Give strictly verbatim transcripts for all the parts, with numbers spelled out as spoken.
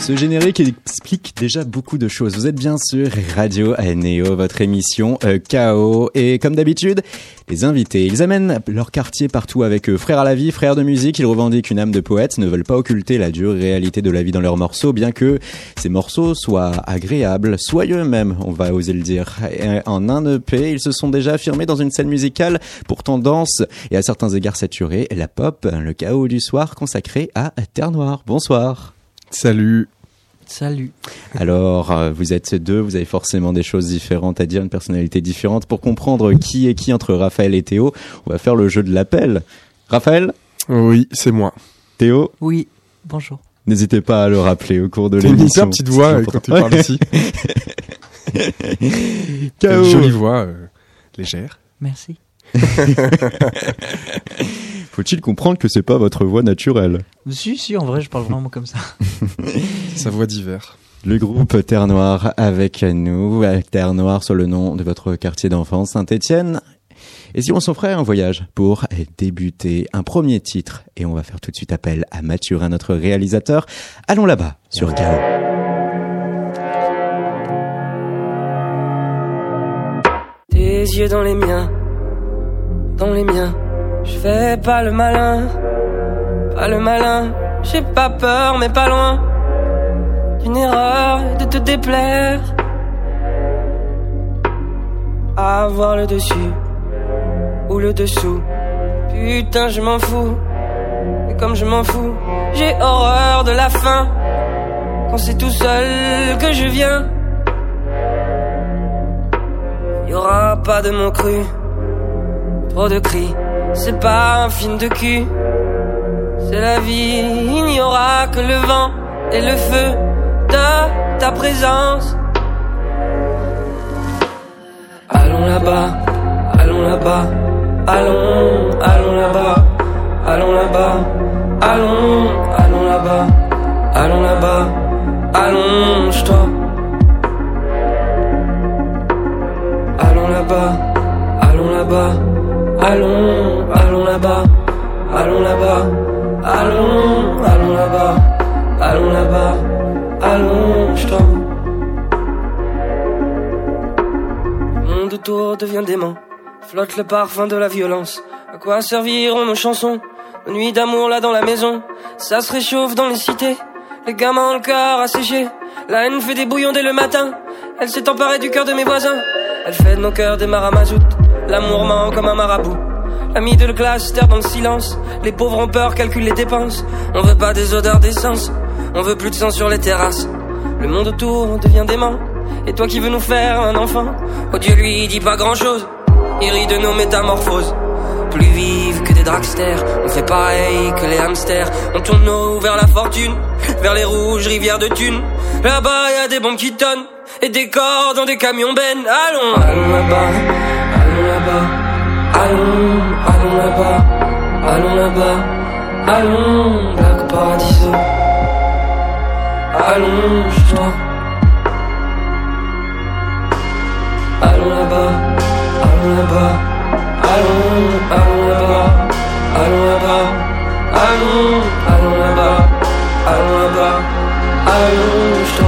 Ce générique explique déjà beaucoup de choses. Vous êtes bien sûr Radio Néo, votre émission K O. Et comme d'habitude, les invités, ils amènent leur quartier partout avec eux. Frères à la vie, frères de musique, ils revendiquent une âme de poète, ne veulent pas occulter la dure réalité de la vie dans leurs morceaux, bien que ces morceaux soient agréables, soyeux même, on va oser le dire. Et en un E P, ils se sont déjà affirmés dans une scène musicale, pourtant dense et à certains égards saturée, la pop, le K O du soir consacré à Terre Noire. Bonsoir. Salut. Salut. Alors, euh, vous êtes deux, vous avez forcément des choses différentes à dire, une personnalité différente. Pour comprendre qui est qui entre Raphaël et Théo, on va faire le jeu de l'appel. Raphaël ? Oui, c'est moi. Théo ? Oui, bonjour. N'hésitez pas à le rappeler au cours de T'es l'émission. Une hyper petite voix euh, quand tu parles ici. T'as une jolie voix, euh, légère. Merci. Faut-il comprendre que c'est pas votre voix naturelle ? Si, si, en vrai, je parle vraiment comme ça. Sa voix d'hiver. Le groupe Terre Noire avec nous. Terre Noire, sur le nom de votre quartier d'enfance, Saint-Étienne. Et si on s'en ferait un voyage pour débuter un premier titre ? Et on va faire tout de suite appel à Mathurin, notre réalisateur. Allons là-bas, sur K O. Tes yeux dans les miens, dans les miens. Je fais pas le malin, pas le malin. J'ai pas peur mais pas loin d'une erreur et de te déplaire. Avoir le dessus ou le dessous, putain je m'en fous. Et comme je m'en fous, j'ai horreur de la fin, quand c'est tout seul que je viens. Y'aura pas de mots crus, trop de cris. C'est pas un film de cul, c'est la vie. Il n'y aura que le vent et le feu de ta présence. Allons là-bas, allons là-bas, allons, allons là-bas, allons là-bas, allons, allons là-bas, allons là-bas, allonge-toi. Allons là-bas, allons là-bas. Allons, allons là-bas, allons là-bas, allons, allons là-bas, allons là-bas, allons, je t'en. Le monde autour devient dément, flotte le parfum de la violence. À quoi serviront nos chansons, nos nuits d'amour là dans la maison. Ça se réchauffe dans les cités, les gamins ont le cœur asséché. La haine fait des bouillons dès le matin, elle s'est emparée du cœur de mes voisins. Elle fait de nos cœurs des maramazoutes. L'amour ment comme un marabout. La middle class terre dans le silence. Les pauvres ont peur, calculent les dépenses. On veut pas des odeurs d'essence, on veut plus de sang sur les terrasses. Le monde autour devient dément. Et toi qui veux nous faire un enfant, oh Dieu lui dit pas grand chose. Il rit de nos métamorphoses, plus vives que des dragsters. On fait pareil que les hamsters. On tourne nos vers la fortune, vers les rouges rivières de thunes. Là-bas y'a des bombes qui tonnent et des corps dans des camions bennes. Allons, allons là-bas. Allons, allons là-bas, allons là-bas, allons, blague paradiso. Allonge-toi. Allons là-bas, allons là-bas, allons, allons là-bas, allons là-bas, allons, allons là-bas, allons là-bas, allonge-toi.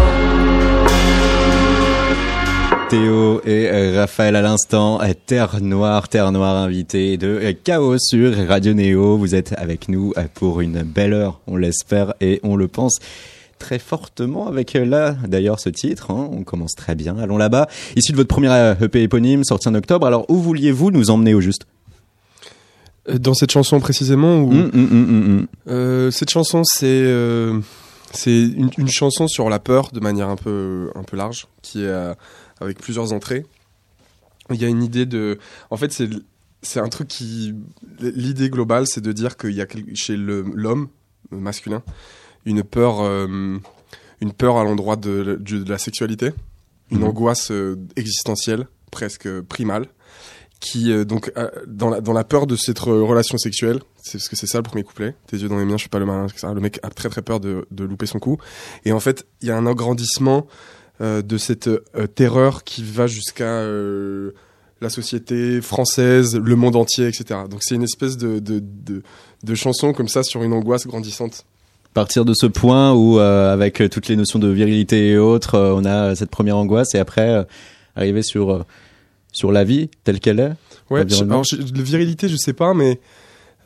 Théo et Raphaël à l'instant, Terre Noire, Terre Noire invité de K O sur Radio Néo. Vous êtes avec nous pour une belle heure, on l'espère et on le pense très fortement avec là d'ailleurs ce titre, hein, on commence très bien, allons là-bas. Issu de votre première E P éponyme sorti en octobre, alors où vouliez-vous nous emmener au juste ? Dans cette chanson précisément ou... mmh, mmh, mmh, mmh. Euh, cette chanson c'est... Euh, c'est une, une chanson sur la peur de manière un peu, un peu large qui est... Euh, avec plusieurs entrées. Il y a une idée de... En fait, c'est, c'est un truc qui... L'idée globale, c'est de dire qu'il y a chez le, l'homme masculin une peur, euh, une peur à l'endroit de, de, de la sexualité, une mmh. angoisse existentielle, presque primale, qui, euh, donc, euh, dans, la, dans la peur de cette relation sexuelle, c'est, parce que c'est ça le premier couplet, « Tes yeux dans les miens, je suis pas le malin », le mec a très très peur de, de louper son coup. Et en fait, il y a un agrandissement... Euh, de cette euh, terreur qui va jusqu'à euh, la société française, le monde entier, et cetera. Donc c'est une espèce de, de, de, de chanson comme ça sur une angoisse grandissante. Partir de ce point où, euh, avec toutes les notions de virilité et autres, euh, on a cette première angoisse et après, euh, arriver sur, euh, sur la vie telle qu'elle est. Ouais, je, alors, je, la virilité, je sais pas, mais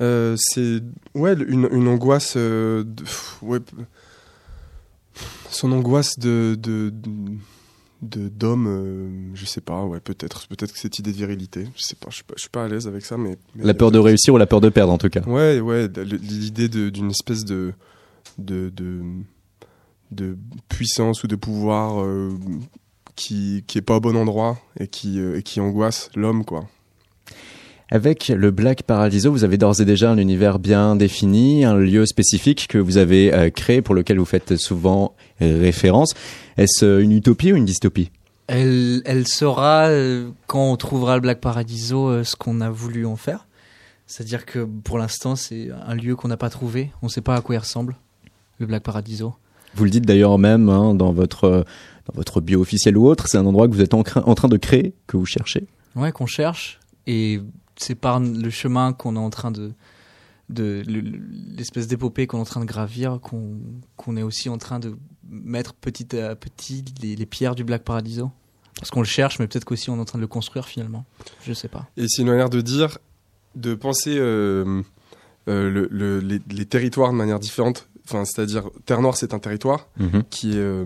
euh, c'est ouais, une, une angoisse... Euh, de, pff, ouais, son angoisse de... de, de de d'homme, euh, je sais pas, ouais, peut-être peut-être que cette idée de virilité, je sais pas, je suis pas, je suis pas à l'aise avec ça, mais, mais la peur de réussir ou la peur de perdre en tout cas. Ouais, ouais, l'idée de, d'une espèce de de de de puissance ou de pouvoir euh, qui qui est pas au bon endroit et qui euh, et qui angoisse l'homme, quoi. Avec le Black Paradiso, vous avez d'ores et déjà un univers bien défini, un lieu spécifique que vous avez euh, créé, pour lequel vous faites souvent référence. Est-ce une utopie ou une dystopie ? Elle, elle sera, euh, quand on trouvera le Black Paradiso, euh, ce qu'on a voulu en faire. C'est-à-dire que pour l'instant, c'est un lieu qu'on n'a pas trouvé. On ne sait pas à quoi il ressemble, le Black Paradiso. Vous le dites d'ailleurs même hein, dans, votre, dans votre bio officiel ou autre, c'est un endroit que vous êtes en, cra- en train de créer, que vous cherchez. Ouais, qu'on cherche et... C'est par le chemin qu'on est en train de, de l'espèce d'épopée qu'on est en train de gravir, qu'on, qu'on est aussi en train de mettre petit à petit les, les pierres du Black Paradiso. Parce qu'on le cherche, mais peut-être qu'aussi on est en train de le construire finalement. Je sais pas. Et c'est une manière de dire, de penser euh, euh, le, le, les, les territoires de manière différente. Enfin, c'est-à-dire, Terre Noire, c'est un territoire mmh. qui est, euh,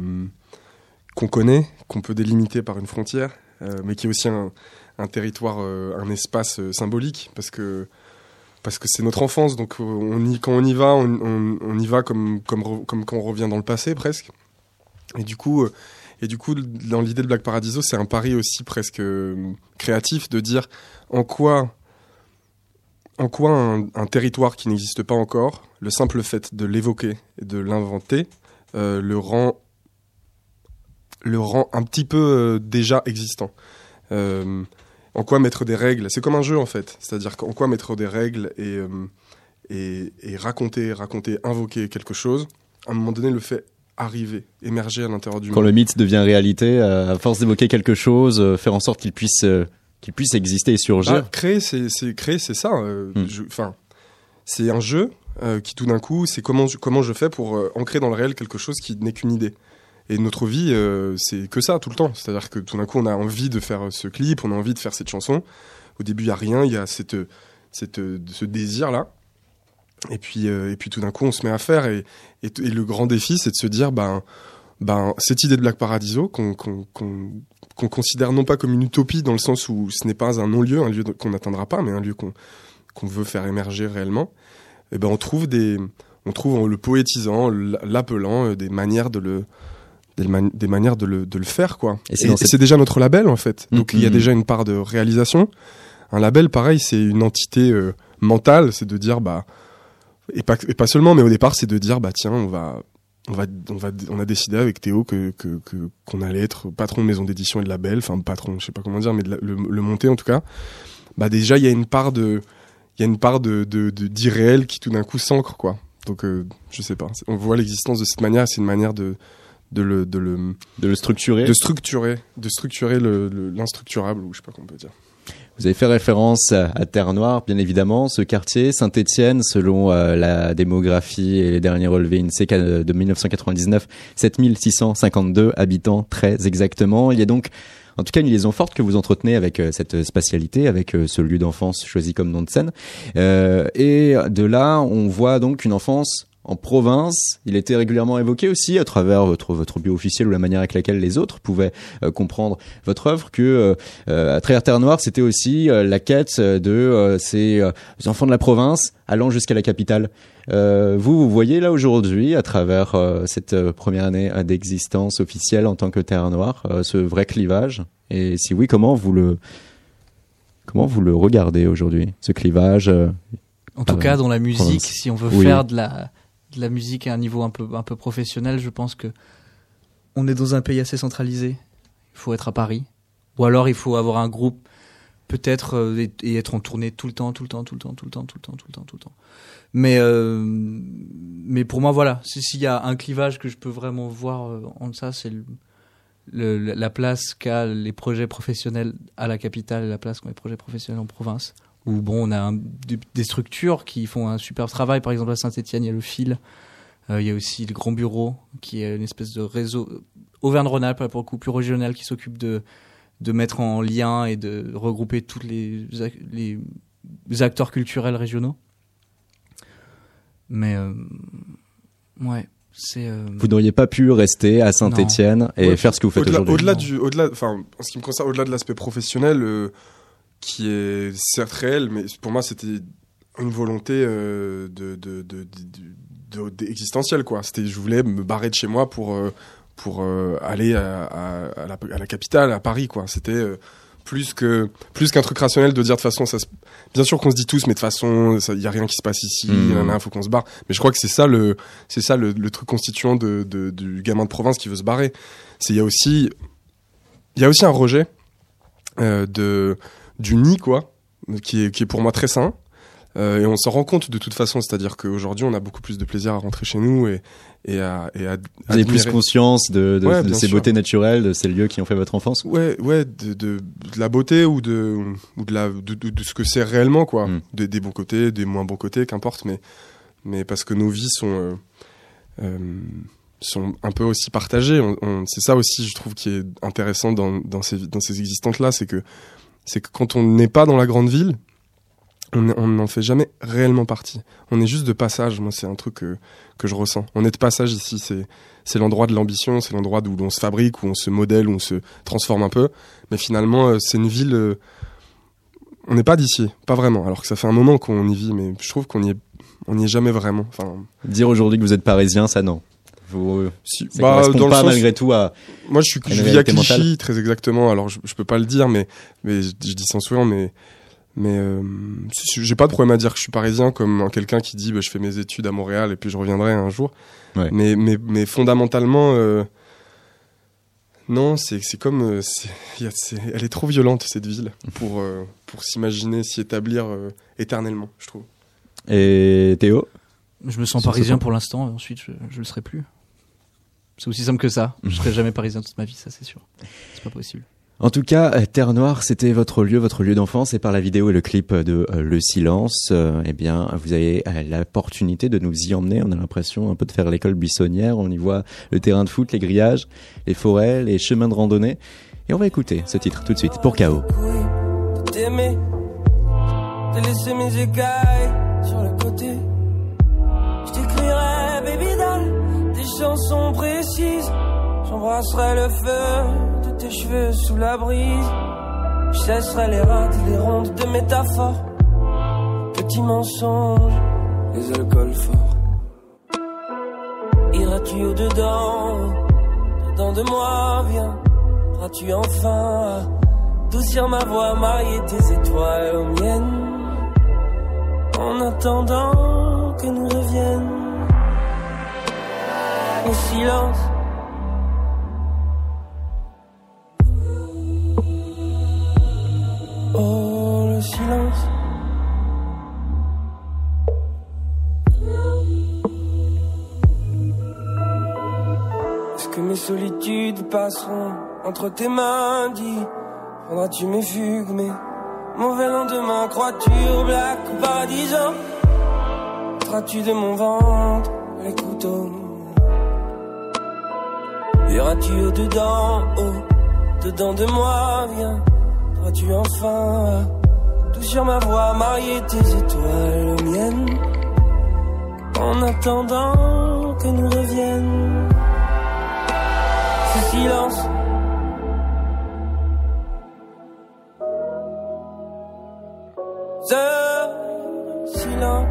qu'on connaît, qu'on peut délimiter par une frontière, euh, mais qui est aussi un... un territoire, euh, un espace euh, symbolique, parce que, parce que c'est notre enfance, donc on y, quand on y va, on, on, on y va comme, comme, comme quand on revient dans le passé, presque. Et du coup, euh, et du coup dans l'idée de Black Paradiso, c'est un pari aussi presque euh, créatif, de dire en quoi, en quoi un, un territoire qui n'existe pas encore, le simple fait de l'évoquer et de l'inventer, euh, le rend, le rend un petit peu euh, déjà existant. Euh, en quoi mettre des règles, c'est comme un jeu en fait, c'est-à-dire en quoi mettre des règles et, euh, et, et raconter, raconter, invoquer quelque chose, à un moment donné le fait arriver, émerger à l'intérieur du monde. Quand le mythe devient réalité, euh, à force d'évoquer quelque chose, euh, faire en sorte qu'il puisse, euh, qu'il puisse exister et surgir. Ah, créer, c'est, c'est, créer, c'est ça, euh, mm. je, 'fin, c'est un jeu euh, qui tout d'un coup, c'est comment, comment je fais pour euh, ancrer dans le réel quelque chose qui n'est qu'une idée. Et notre vie, euh, c'est que ça, tout le temps. C'est-à-dire que tout d'un coup, on a envie de faire ce clip, on a envie de faire cette chanson. Au début, il n'y a rien, il y a cette, cette, ce désir-là. Et puis, euh, et puis tout d'un coup, on se met à faire. Et, et, et le grand défi, c'est de se dire, ben, ben, cette idée de Black Paradiso, qu'on, qu'on, qu'on, qu'on considère non pas comme une utopie, dans le sens où ce n'est pas un non-lieu, un lieu qu'on n'atteindra pas, mais un lieu qu'on, qu'on veut faire émerger réellement, et ben, on trouve, des, on trouve en le poétisant, l'appelant, des manières de le... Des, mani- des manières de le, de le faire, quoi. Et c'est, et, cette... et c'est déjà notre label, en fait. Donc, il mmh, y a mmh. déjà une part de réalisation. Un label, pareil, c'est une entité euh, mentale. C'est de dire, bah... Et pas, et pas seulement, mais au départ, c'est de dire, bah tiens, on va... On, va, on, va, on a décidé avec Théo que, que, que, qu'on allait être patron de maison d'édition et de label. Enfin, patron, je sais pas comment dire, mais de la, le, le monter, en tout cas. Bah déjà, il y a une part de... Il y a une part de, de, de, d'irréel qui, tout d'un coup, s'ancre, quoi. Donc, euh, je sais pas. On voit l'existence de cette manière. C'est une manière de... De le, de, le, de le structurer de structurer de structurer le, le, l'instructurable, ou je sais pas comment on peut dire. Vous avez fait référence à, à Terre Noire, bien évidemment, ce quartier Saint-Étienne, selon euh, la démographie et les derniers relevés INSEE de dix-neuf cent quatre-vingt-dix-neuf, sept mille six cent cinquante-deux habitants très exactement. Il y a donc en tout cas une liaison forte que vous entretenez avec euh, cette spatialité, avec euh, ce lieu d'enfance choisi comme nom de scène, euh, et de là on voit donc une enfance en province. Il était régulièrement évoqué aussi à travers votre, votre bio officiel ou la manière avec laquelle les autres pouvaient euh, comprendre votre œuvre, que euh, à travers Terre Noire, c'était aussi euh, la quête de euh, ces euh, enfants de la province allant jusqu'à la capitale. Euh, vous, vous voyez là aujourd'hui, à travers euh, cette euh, première année d'existence officielle en tant que Terre Noire, euh, ce vrai clivage. Et si oui, comment vous le, comment vous le regardez aujourd'hui, ce clivage euh, En tout cas, dans la musique, province. Si on veut oui. faire de la de la musique à un niveau un peu, un peu professionnel, je pense que on est dans un pays assez centralisé. Il faut être à Paris. Ou alors il faut avoir un groupe, peut-être, euh, et, et être en tournée tout le temps, tout le temps, tout le temps, tout le temps, tout le temps, tout le temps, tout le temps. Mais, euh, mais pour moi, voilà. S'il y a un clivage que je peux vraiment voir euh, en ça, c'est le, le, la place qu'a les projets professionnels à la capitale et la place qu'ont les projets professionnels en province. Où bon, on a un, des structures qui font un super travail. Par exemple, à Saint-Étienne, il y a le Fil. Euh, il y a aussi le Grand Bureau, qui est une espèce de réseau Auvergne-Rhône-Alpes, pour le coup, plus régional, qui s'occupe de, de mettre en lien et de regrouper tous les, les acteurs culturels régionaux. Mais euh, ouais, c'est. Euh... Vous n'auriez pas pu rester à Saint-Étienne et ouais, faire ce que vous faites au-delà, aujourd'hui. Au-delà du, au-delà, enfin, en ce qui me concerne, au-delà de l'aspect professionnel. Euh... qui est certes réel, mais pour moi, c'était une volonté euh, de, de, de, de, de, existentielle, quoi. C'était, je voulais me barrer de chez moi pour, euh, pour euh, aller à, à, à, la, à la capitale, à Paris, quoi. C'était euh, plus, que, plus qu'un truc rationnel de dire de façon... Ça se... Bien sûr qu'on se dit tous, mais de façon, il n'y a rien qui se passe ici, il mmh. faut qu'on se barre. Mais je crois que c'est ça le, c'est ça le, le truc constituant de, de, du gamin de province qui veut se barrer. Il y, y a aussi un rejet euh, de... du nid, quoi, qui est, qui est pour moi très sain. Euh, et on s'en rend compte de toute façon, c'est-à-dire qu'aujourd'hui, on a beaucoup plus de plaisir à rentrer chez nous et, et à, et à Vous avez plus conscience de, de, ouais, de ces sûr. beautés naturelles, de ces lieux qui ont fait votre enfance. Ouais, ouais, de, de, de la beauté ou de, ou de, la, de, de, de ce que c'est réellement, quoi. Mm. Des, des bons côtés, des moins bons côtés, qu'importe, mais, mais parce que nos vies sont, euh, euh, sont un peu aussi partagées. On, on, c'est ça aussi, je trouve, qui est intéressant dans, dans ces, dans ces existantes-là, c'est que c'est que quand on n'est pas dans la grande ville, on n'en fait jamais réellement partie. On est juste de passage. Moi, c'est un truc que, que je ressens. On est de passage ici. C'est, c'est l'endroit de l'ambition, c'est l'endroit d'où on se fabrique, où on se modèle, où on se transforme un peu. Mais finalement, c'est une ville... On n'est pas d'ici, pas vraiment. Alors que ça fait un moment qu'on y vit, mais je trouve qu'on n'y est, on n'y est jamais vraiment. Enfin... Dire aujourd'hui que vous êtes parisien, ça non. Vous, si, ça bah, correspond dans pas le sens, malgré tout à... Moi, je, suis, je vis à Clichy, mentale. très exactement. Alors, je, je peux pas le dire, mais, mais je, je dis sans sourire, mais, mais euh, j'ai pas de problème à dire que je suis parisien, comme quelqu'un qui dit bah, « je fais mes études à Montréal et puis je reviendrai un jour ouais. ». Mais, mais, mais fondamentalement, euh, non, c'est, c'est comme... C'est, y a, c'est, elle est trop violente, cette ville, pour, euh, pour s'imaginer, s'y établir euh, éternellement, je trouve. Et Théo ? Je me sens parisien pour l'instant, et ensuite je, je le serai plus. C'est aussi simple que ça. Je ne serai jamais parisien toute ma vie, ça c'est sûr. C'est pas possible. En tout cas, Terre Noire, c'était votre lieu, votre lieu d'enfance. Et par la vidéo et le clip de euh, Le Silence, euh, eh bien, vous avez euh, l'opportunité de nous y emmener. On a l'impression un peu de faire l'école buissonnière. On y voit le terrain de foot, les grillages, les forêts, les chemins de randonnée. Et on va écouter ce titre tout de suite pour K O. T'aimer, t'as laissé mes écailles sur le côté. Je t'écrirai, baby doll. Tes chansons précises, j'embrasserai le feu de tes cheveux sous la brise. Je cesserai les rades, les rondes de métaphores, petits mensonges, les alcools forts. Iras-tu au-dedans, dedans de moi, viens. Iras-tu enfin adoucir ma voix, marier tes étoiles aux miennes, en attendant que nous reviennes. Au silence, oh le silence, est-ce que mes solitudes passeront entre tes mains, dis, prendras-tu mes fugues, mes mauvais lendemains, crois-tu au black ou paradisant, traiteras-tu de mon ventre les couteaux. Iras-tu au-dedans, au-dedans de moi, viens. Dois-tu enfin toucher ma voix, marier tes étoiles aux miennes, en attendant que nous reviennes. Ce silence. Ce silence.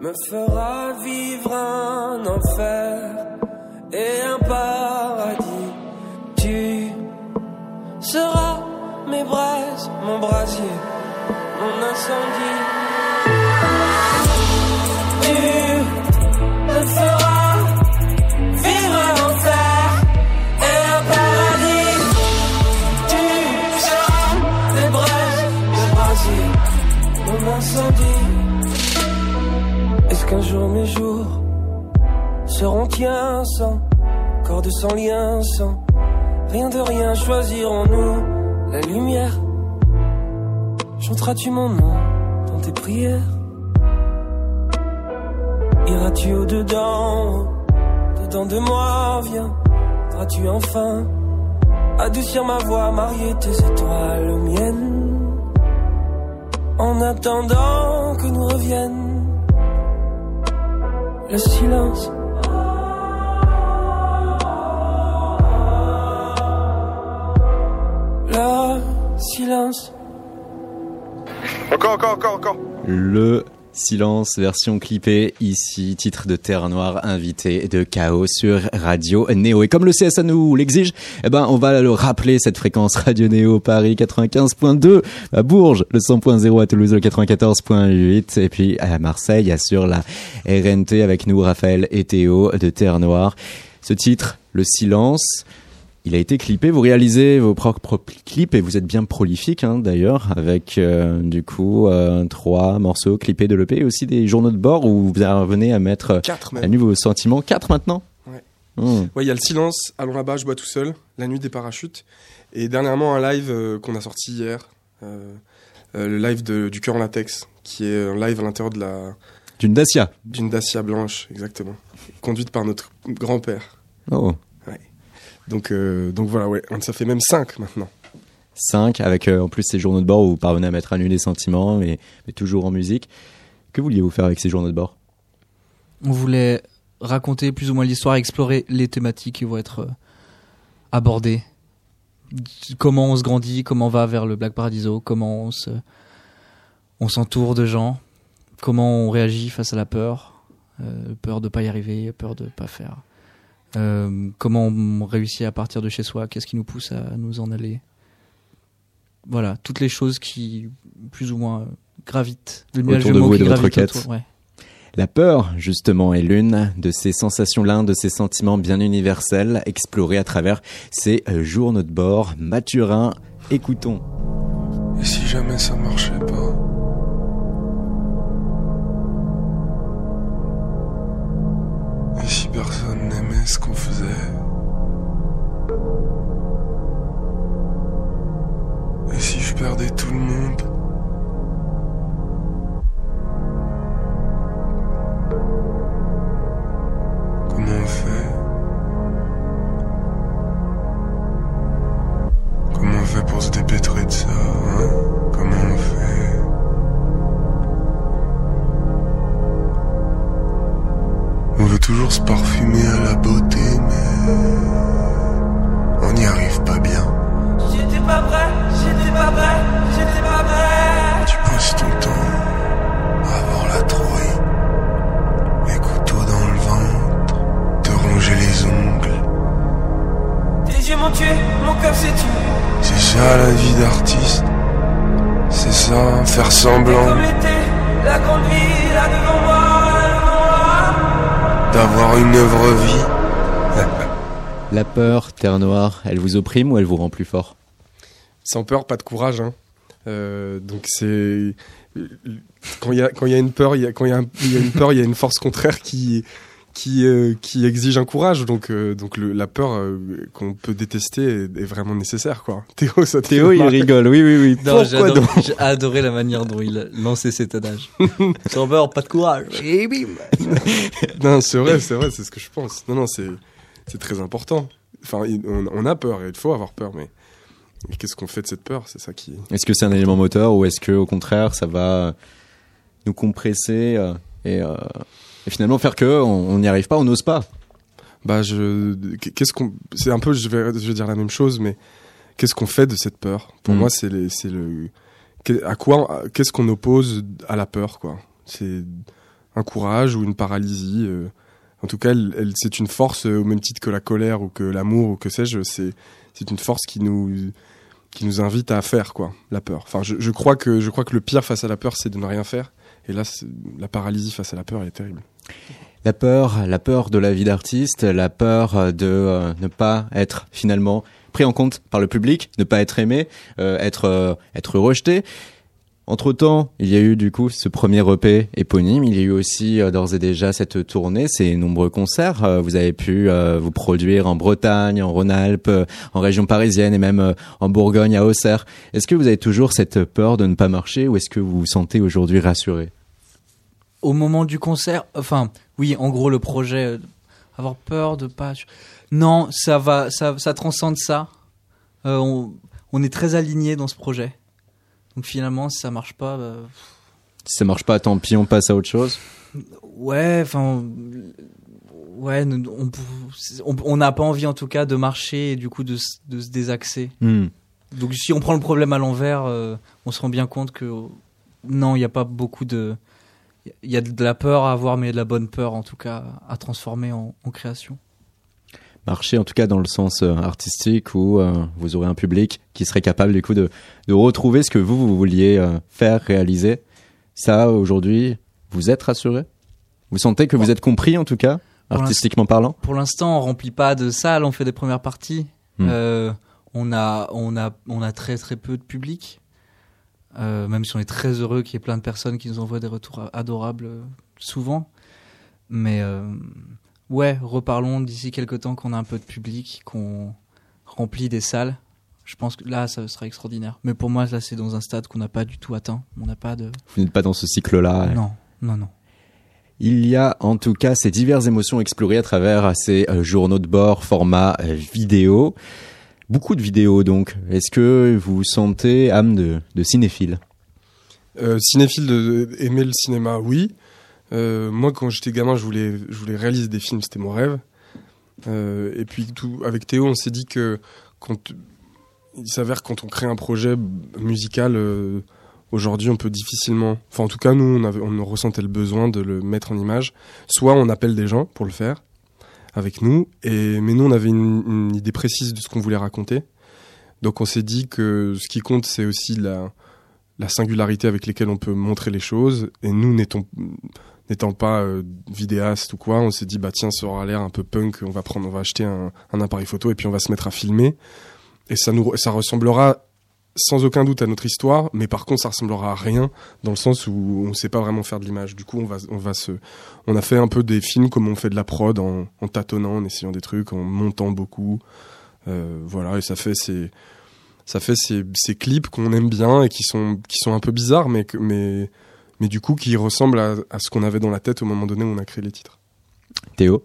Me fera vivre un enfer et un paradis. Tu seras mes braises, mon brasier, mon incendie. Tu me feras vivre un enfer et un paradis. Tu seras mes braises, mon brasier, soutien sans corde sans lien, sans rien de rien. Choisirons-nous la lumière? Chanteras-tu mon nom dans tes prières? Iras-tu au-dedans, dedans de moi? Viendras-tu enfin adoucir ma voix, marier tes étoiles miennes, en attendant que nous revienne le silence. Le silence. Encore, encore, encore, encore. Le silence, version clippée, ici, titre de Terre Noire, invité de Chaos sur Radio Néo. Et comme le C S A nous l'exige, eh ben, on va le rappeler, cette fréquence Radio Néo Paris quatre-vingt-quinze virgule deux, à Bourges, le cent virgule zéro, à Toulouse, le quatre-vingt-quatorze virgule huit, et puis à Marseille, sur la R N T, avec nous, Raphaël et Théo de Terre Noire. Ce titre, Le Silence, il a été clippé. Vous réalisez vos propres clips et vous êtes bien prolifique, hein, d'ailleurs, avec euh, du coup euh, trois morceaux clippés de l'E P et aussi des journaux de bord où vous revenez à mettre Quatre à nu vos sentiments. Quatre maintenant. Ouais. Mmh. Ouais, il y a le silence, allons là-bas, je bois tout seul, la nuit des parachutes, et dernièrement un live euh, qu'on a sorti hier, euh, euh, le live de, du cœur en latex, qui est un live à l'intérieur de la d'une Dacia, d'une Dacia blanche, exactement, conduite par notre grand-père. Oh. Donc, euh, donc voilà, ouais, ça fait même cinq maintenant. cinq, avec euh, en plus ces journaux de bord où vous parvenez à mettre à nu les sentiments, mais, mais toujours en musique. Que vouliez-vous faire avec ces journaux de bord? On voulait raconter plus ou moins l'histoire, explorer les thématiques qui vont être euh, abordées. Comment on se grandit, comment on va vers le Black Paradiso, comment on, se, on s'entoure de gens, comment on réagit face à la peur, euh, peur de ne pas y arriver, peur de ne pas faire. Euh, comment on réussit à partir de chez soi, qu'est-ce qui nous pousse à nous en aller, voilà, toutes les choses qui plus ou moins gravitent le nuage autour de vous et de votre quête. Ouais. La peur, justement, est l'une de ces sensations, l'un de ces sentiments bien universels explorés à travers ces journaux de bord. Mathurin, écoutons. Et si jamais ça marchait pas? Et si personne n'aimait ce qu'on faisait? Et si je perdais tout le monde? Comment on fait? Comment on fait pour se dépêtrer de ça, hein? Comment on fait? On veut toujours se parfumer à la beauté, mais on n'y arrive pas bien. J'étais pas prêt, j'étais pas prêt, j'étais pas prêt. Tu passes ton temps à avoir la trouille, les couteaux dans le ventre, te ronger les ongles. Tes yeux m'ont tué, mon cœur s'est tué. C'est ça la vie d'artiste, c'est ça, faire semblant. Et comme l'été, la grande vie, là devant moi. D'avoir une œuvre vie. La peur, Terre Noire, elle vous opprime ou elle vous rend plus fort? Sans peur, pas de courage. Hein. Euh, donc c'est quand il y a quand il y a une peur, il y a quand il y a, un, y a une peur, il y a une force contraire qui qui euh, qui exige un courage. Donc euh, donc le, la peur euh, qu'on peut détester est, est vraiment nécessaire, quoi. Théo, ça Théo, il rigole. Oui oui oui. Non, j'ai adoré, j'ai adoré la manière dont il lançait cet adage. Sans peur, pas de courage. Et bim. Non, c'est vrai, c'est vrai, c'est ce que je pense. Non, non, c'est, c'est très important. Enfin, on, on a peur, et il faut avoir peur, mais qu'est-ce qu'on fait de cette peur? C'est ça qui... Est-ce que c'est un élément moteur, ou est-ce que, au contraire, ça va nous compresser et, euh, et finalement faire que on n'y arrive pas, on n'ose pas? Bah, je, qu'est-ce qu'on, c'est un peu, je vais, je vais dire la même chose, mais qu'est-ce qu'on fait de cette peur? Pour mmh. moi, c'est, les, c'est le, à quoi, qu'est-ce qu'on oppose à la peur, quoi? C'est un courage ou une paralysie. Euh, en tout cas, elle, elle, c'est une force, euh, au même titre que la colère ou que l'amour ou que sais-je. C'est, c'est une force qui nous, qui nous invite à faire, quoi, la peur. Enfin, je, je crois que, je crois que le pire face à la peur, c'est de ne rien faire. Et là, la paralysie face à la peur, elle est terrible. La peur, la peur de la vie d'artiste, la peur de euh, ne pas être finalement pris en compte par le public, ne pas être aimé, euh, être, euh, être rejeté. Entre-temps, il y a eu du coup ce premier E P éponyme, il y a eu aussi euh, d'ores et déjà cette tournée, ces nombreux concerts. Euh, vous avez pu euh, vous produire en Bretagne, en Rhône-Alpes, euh, en région parisienne et même euh, en Bourgogne, à Auxerre. Est-ce que vous avez toujours cette peur de ne pas marcher ou est-ce que vous vous sentez aujourd'hui rassuré ? Au moment du concert, enfin, oui, en gros, le projet, euh, avoir peur de pas... Non, ça va, ça, ça transcende ça. Euh, on, on est très alignés dans ce projet. Donc finalement, si ça marche pas, bah... si ça marche pas, tant pis, on passe à autre chose. Ouais, enfin, ouais, on, on, on n'a pas envie en tout cas de marcher et du coup de, de se désaxer. Mmh. Donc si on prend le problème à l'envers, euh, on se rend bien compte que non, il y a pas beaucoup de, il y a de la peur à avoir, mais de la bonne peur en tout cas à transformer en, en création. Marcher en tout cas dans le sens euh, artistique où euh, vous aurez un public qui serait capable du coup de, de retrouver ce que vous, vous vouliez euh, faire, réaliser. Ça, aujourd'hui, vous êtes rassuré ? Vous sentez que ouais. vous êtes compris en tout cas, pour artistiquement parlant ? Pour l'instant, on remplit pas de salles, on fait des premières parties. Mmh. Euh, on, a, on, a, on a très très peu de public, euh, même si on est très heureux qu'il y ait plein de personnes qui nous envoient des retours adorables euh, souvent. Mais... Euh... Ouais, reparlons d'ici quelques temps qu'on a un peu de public, qu'on remplit des salles. Je pense que là, ça sera extraordinaire. Mais pour moi, là, c'est dans un stade qu'on n'a pas du tout atteint. On n'a pas de... Vous n'êtes pas dans ce cycle-là. Non, ouais. non, non. Il y a en tout cas ces diverses émotions explorées à travers ces journaux de bord, format vidéo. Beaucoup de vidéos, donc. Est-ce que vous vous sentez âme de, de cinéphile ? euh, Cinéphile, de, de, aimer le cinéma, oui. Euh, moi, quand j'étais gamin, je voulais, je voulais réaliser des films, c'était mon rêve. Euh, et puis, tout, avec Théo, on s'est dit que, quand, il s'avère que quand on crée un projet musical, euh, aujourd'hui, on peut difficilement... Enfin, en tout cas, nous, on, avait, on ressentait le besoin de le mettre en image. Soit on appelle des gens pour le faire, avec nous, et, mais nous, on avait une, une idée précise de ce qu'on voulait raconter. Donc, on s'est dit que ce qui compte, c'est aussi la, la singularité avec laquelle on peut montrer les choses. Et nous, n'étons... n'étant pas euh, vidéaste ou quoi, on s'est dit bah tiens, ça aura l'air un peu punk, on va prendre, on va acheter un, un appareil photo et puis on va se mettre à filmer et ça nous ça ressemblera sans aucun doute à notre histoire, mais par contre ça ressemblera à rien dans le sens où on sait pas vraiment faire de l'image. Du coup, on va on va se on a fait un peu des films comme on fait de la prod en, en tâtonnant, en essayant des trucs, en montant beaucoup, euh, voilà, et ça fait ces ça fait ces ces clips qu'on aime bien et qui sont qui sont un peu bizarres, mais mais mais du coup qui ressemble à, à ce qu'on avait dans la tête au moment donné où on a créé les titres. Théo ?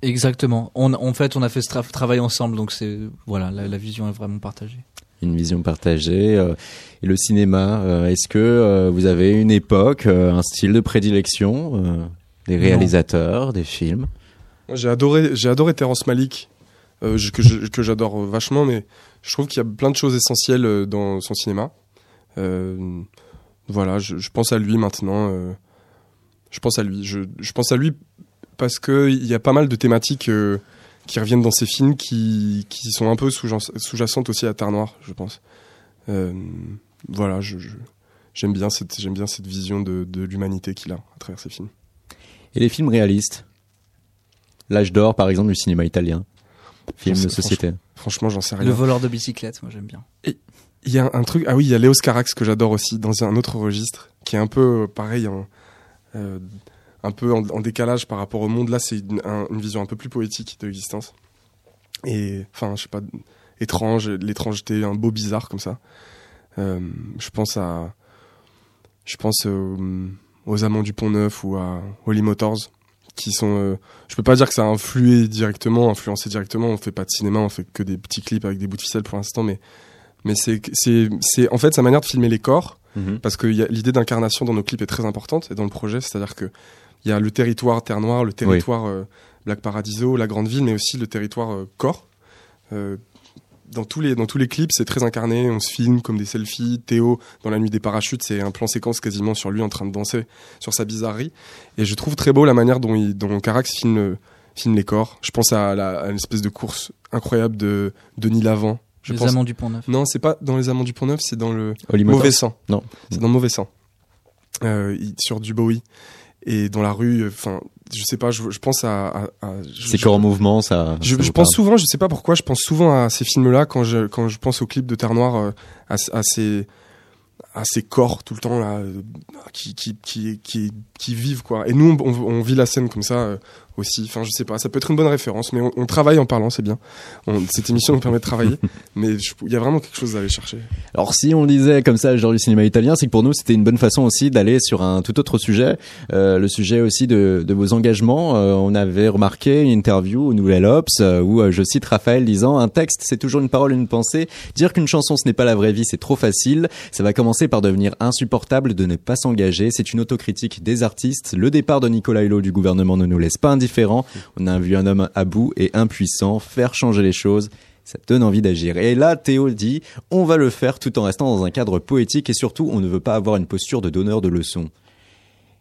Exactement. On, en fait, on a fait ce tra- travail ensemble, donc c'est, voilà, la, la vision est vraiment partagée. Une vision partagée. Euh, et le cinéma, euh, est-ce que euh, vous avez une époque, euh, un style de prédilection, euh, des réalisateurs, non. des films ? J'ai adoré, j'ai adoré Terrence Malick, euh, je, que, je, que j'adore vachement, mais je trouve qu'il y a plein de choses essentielles dans son cinéma. Euh... Voilà, je, je pense à lui maintenant. Euh, je pense à lui. Je, je pense à lui parce qu'il y a pas mal de thématiques euh, qui reviennent dans ses films qui, qui sont un peu sous-jacentes aussi à Terre Noire, je pense. Euh, voilà, je, je, j'aime bien cette, j'aime bien cette vision de, de l'humanité qu'il a à travers ses films. Et les films réalistes ? L'âge d'or, par exemple, du cinéma italien. Film de société. Franchement, franchement, j'en sais rien. Le voleur de bicyclette, moi j'aime bien. Et... Il y a un truc, ah oui, il y a Léos Carax que j'adore aussi, dans un autre registre, qui est un peu pareil, en, euh, un peu en, en décalage par rapport au monde. Là, c'est une, un, une vision un peu plus poétique de l'existence. Et, enfin, je sais pas, étrange, l'étrangeté, un beau bizarre comme ça. Euh, je pense à, je pense aux, aux Amants du Pont-Neuf ou à Holly Motors, qui sont, euh, je peux pas dire que ça a influé directement, influencé directement. On fait pas de cinéma, on fait que des petits clips avec des bouts de ficelle pour l'instant, mais mais c'est, c'est, c'est en fait sa manière de filmer les corps, mmh. parce que y a, l'idée d'incarnation dans nos clips est très importante, et dans le projet, c'est-à-dire qu'il y a le territoire Terre Noire, le territoire oui. euh, Black Paradiso, la grande ville, mais aussi le territoire euh, corps. Euh, dans, tous les, dans tous les clips, c'est très incarné, on se filme comme des selfies. Théo, dans la nuit des parachutes, c'est un plan séquence quasiment sur lui en train de danser, sur sa bizarrerie. Et je trouve très beau la manière dont, il, dont Carax filme, euh, filme les corps. Je pense à, la, à une espèce de course incroyable de Denis Lavant. Je les pense... Amants du Pont-Neuf. Non, c'est pas dans Les Amants du Pont-Neuf, c'est dans le Mauvais Sang. Non, c'est dans le Mauvais Sang. Euh, sur du Bowie et dans la rue. Enfin, je sais pas. Je, je pense à. à, à je, c'est je, corps en mouvement, ça. Je, ça je pense parle. souvent. Je sais pas pourquoi. Je pense souvent à ces films-là quand je quand je pense aux clips de Terre Noire, euh, à, à ces à ces corps tout le temps là, qui qui qui qui, qui vivent quoi. Et nous on, on vit la scène comme ça euh, aussi. Enfin je sais pas, ça peut être une bonne référence, mais on, on travaille en parlant, c'est bien. On, cette émission nous permet de travailler, mais il y a vraiment quelque chose à aller chercher. Alors si on disait comme ça genre du cinéma italien, c'est que pour nous c'était une bonne façon aussi d'aller sur un tout autre sujet, euh, le sujet aussi de, de vos engagements. Euh, on avait remarqué une interview au Nouvel Obs euh, où euh, je cite Raphaël disant un texte c'est toujours une parole, une pensée. Dire qu'une chanson ce n'est pas la vraie vie, c'est trop facile. Ça va commencer par devenir insupportable de ne pas s'engager. C'est une autocritique des artistes. Le départ de Nicolas Hulot du gouvernement ne nous laisse pas indifférents. On a vu un homme à bout et impuissant faire changer les choses. Ça te donne envie d'agir. Et là, Théo dit, on va le faire tout en restant dans un cadre poétique et surtout, on ne veut pas avoir une posture de donneur de leçons.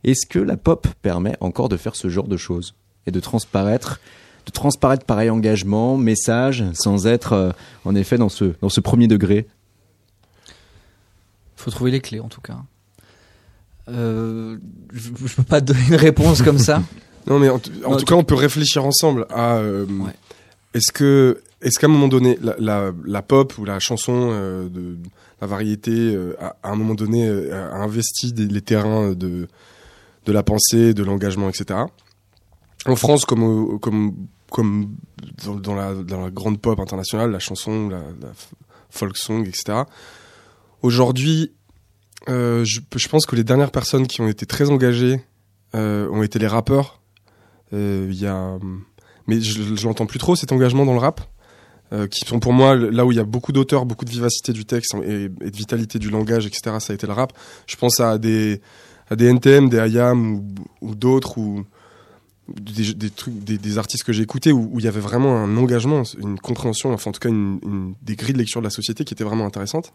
Est-ce que la pop permet encore de faire ce genre de choses et de transparaître de transparaître pareil engagement, message, sans être euh, en effet dans ce, dans ce premier degré? Il faut trouver les clés en tout cas. Euh, je ne peux pas te donner une réponse comme ça. Non mais en, t- en non, tout t- cas on peut réfléchir ensemble à euh, ouais. est-ce, que, est-ce qu'à un moment donné la, la, la pop ou la chanson euh, de la variété euh, à, à un moment donné euh, a investi des, les terrains de, de la pensée, de l'engagement, et cetera. En France, comme, au, comme, comme dans, dans, la, dans la grande pop internationale, la chanson, la, la folk song, et cetera. Aujourd'hui, euh, je, je pense que les dernières personnes qui ont été très engagées euh, ont été les rappeurs. Euh, y a, mais je, je l'entends plus trop, cet engagement dans le rap, euh, qui sont pour moi là où il y a beaucoup d'auteurs, beaucoup de vivacité du texte et, et de vitalité du langage, et cetera. Ça a été le rap. Je pense à des, à des N T M, des I A M ou, ou d'autres ou... Des, des, trucs, des, des artistes que j'ai écoutés où il y avait vraiment un engagement, une compréhension, enfin en tout cas une, une, des grilles de lecture de la société qui étaient vraiment intéressantes.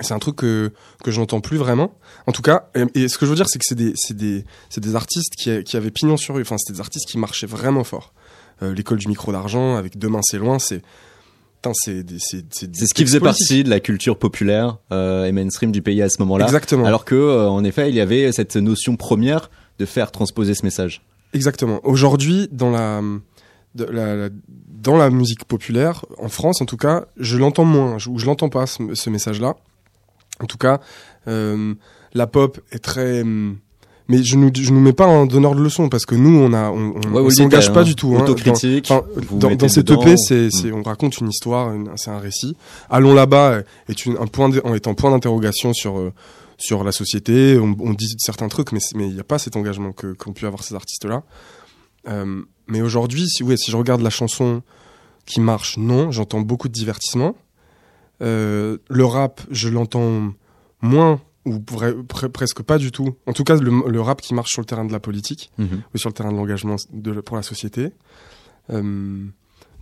C'est un truc que, que j'entends plus vraiment. En tout cas, et, et ce que je veux dire, c'est que c'est des, c'est des, c'est des artistes qui, qui avaient pignon sur rue, enfin c'était des artistes qui marchaient vraiment fort. Euh, L'école du micro d'argent, avec Demain c'est loin, c'est... Putain, c'est, des, c'est, c'est, des c'est ce qui faisait politiques. Partie de la culture populaire euh, et mainstream du pays à ce moment-là. Exactement. Alors que, euh, en effet, il y avait cette notion première de faire transposer ce message. Exactement. Aujourd'hui, dans la, de, la, la, dans la musique populaire, en France en tout cas, je l'entends moins, je, ou je l'entends pas ce, ce message-là. En tout cas, euh, la pop est très... Mais je ne nous, nous mets pas en donneur de leçons, parce que nous, on ne ouais, s'engage dites, pas hein, du tout. Hein, autocritique. Dans, dans, dans cette E P, c'est, c'est, mmh. on raconte une histoire, une, c'est un récit. Allons là-bas est, une, un point de, est un point d'interrogation sur... Euh, sur la société, on, on dit certains trucs, mais il n'y a pas cet engagement que, qu'ont pu avoir ces artistes-là. Euh, mais aujourd'hui, si, ouais, si je regarde la chanson qui marche, non, j'entends beaucoup de divertissement. Euh, le rap, je l'entends moins, ou pre- pre- presque pas du tout. En tout cas, le, le rap qui marche sur le terrain de la politique, mmh. ou sur le terrain de l'engagement de, pour la société. Euh,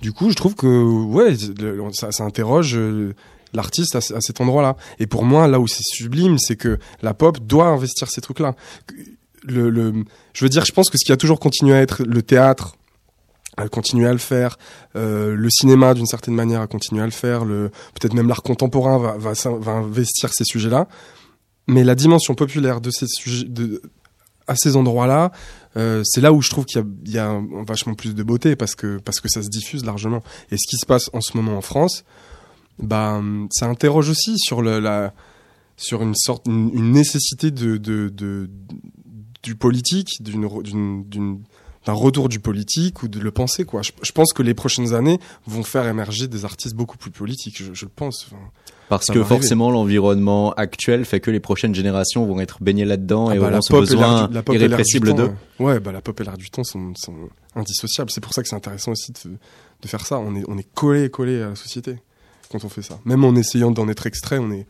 du coup, je trouve que ouais, le, ça, ça interroge... Euh, l'artiste à cet endroit-là. Et pour moi, là où c'est sublime, c'est que la pop doit investir ces trucs-là. Le, le, je veux dire, je pense que ce qui a toujours continué à être le théâtre, à continuer à le faire, euh, le cinéma, d'une certaine manière, à continuer à le faire, le, peut-être même l'art contemporain va, va, va investir ces sujets-là. Mais la dimension populaire de ces sujets, de, à ces endroits-là, euh, c'est là où je trouve qu'il y a, il y a vachement plus de beauté, parce que, parce que ça se diffuse largement. Et ce qui se passe en ce moment en France... Bah, ça interroge aussi sur le, la, sur une sorte, une, une nécessité de, de, de, du politique, d'une, d'une, d'une, d'un retour du politique ou de le penser, quoi. Je, je pense que les prochaines années vont faire émerger des artistes beaucoup plus politiques, je, je pense. Enfin, parce que forcément, l'environnement actuel fait que les prochaines générations vont être baignées là-dedans ah et bah, auront ce besoin irrépressible d'eux. Ouais, bah, la pop et l'art du temps sont, sont indissociables. C'est pour ça que c'est intéressant aussi de, de faire ça. On est, on est collé, collé à la société. Quand on fait ça, même en essayant d'en être extrait, on est,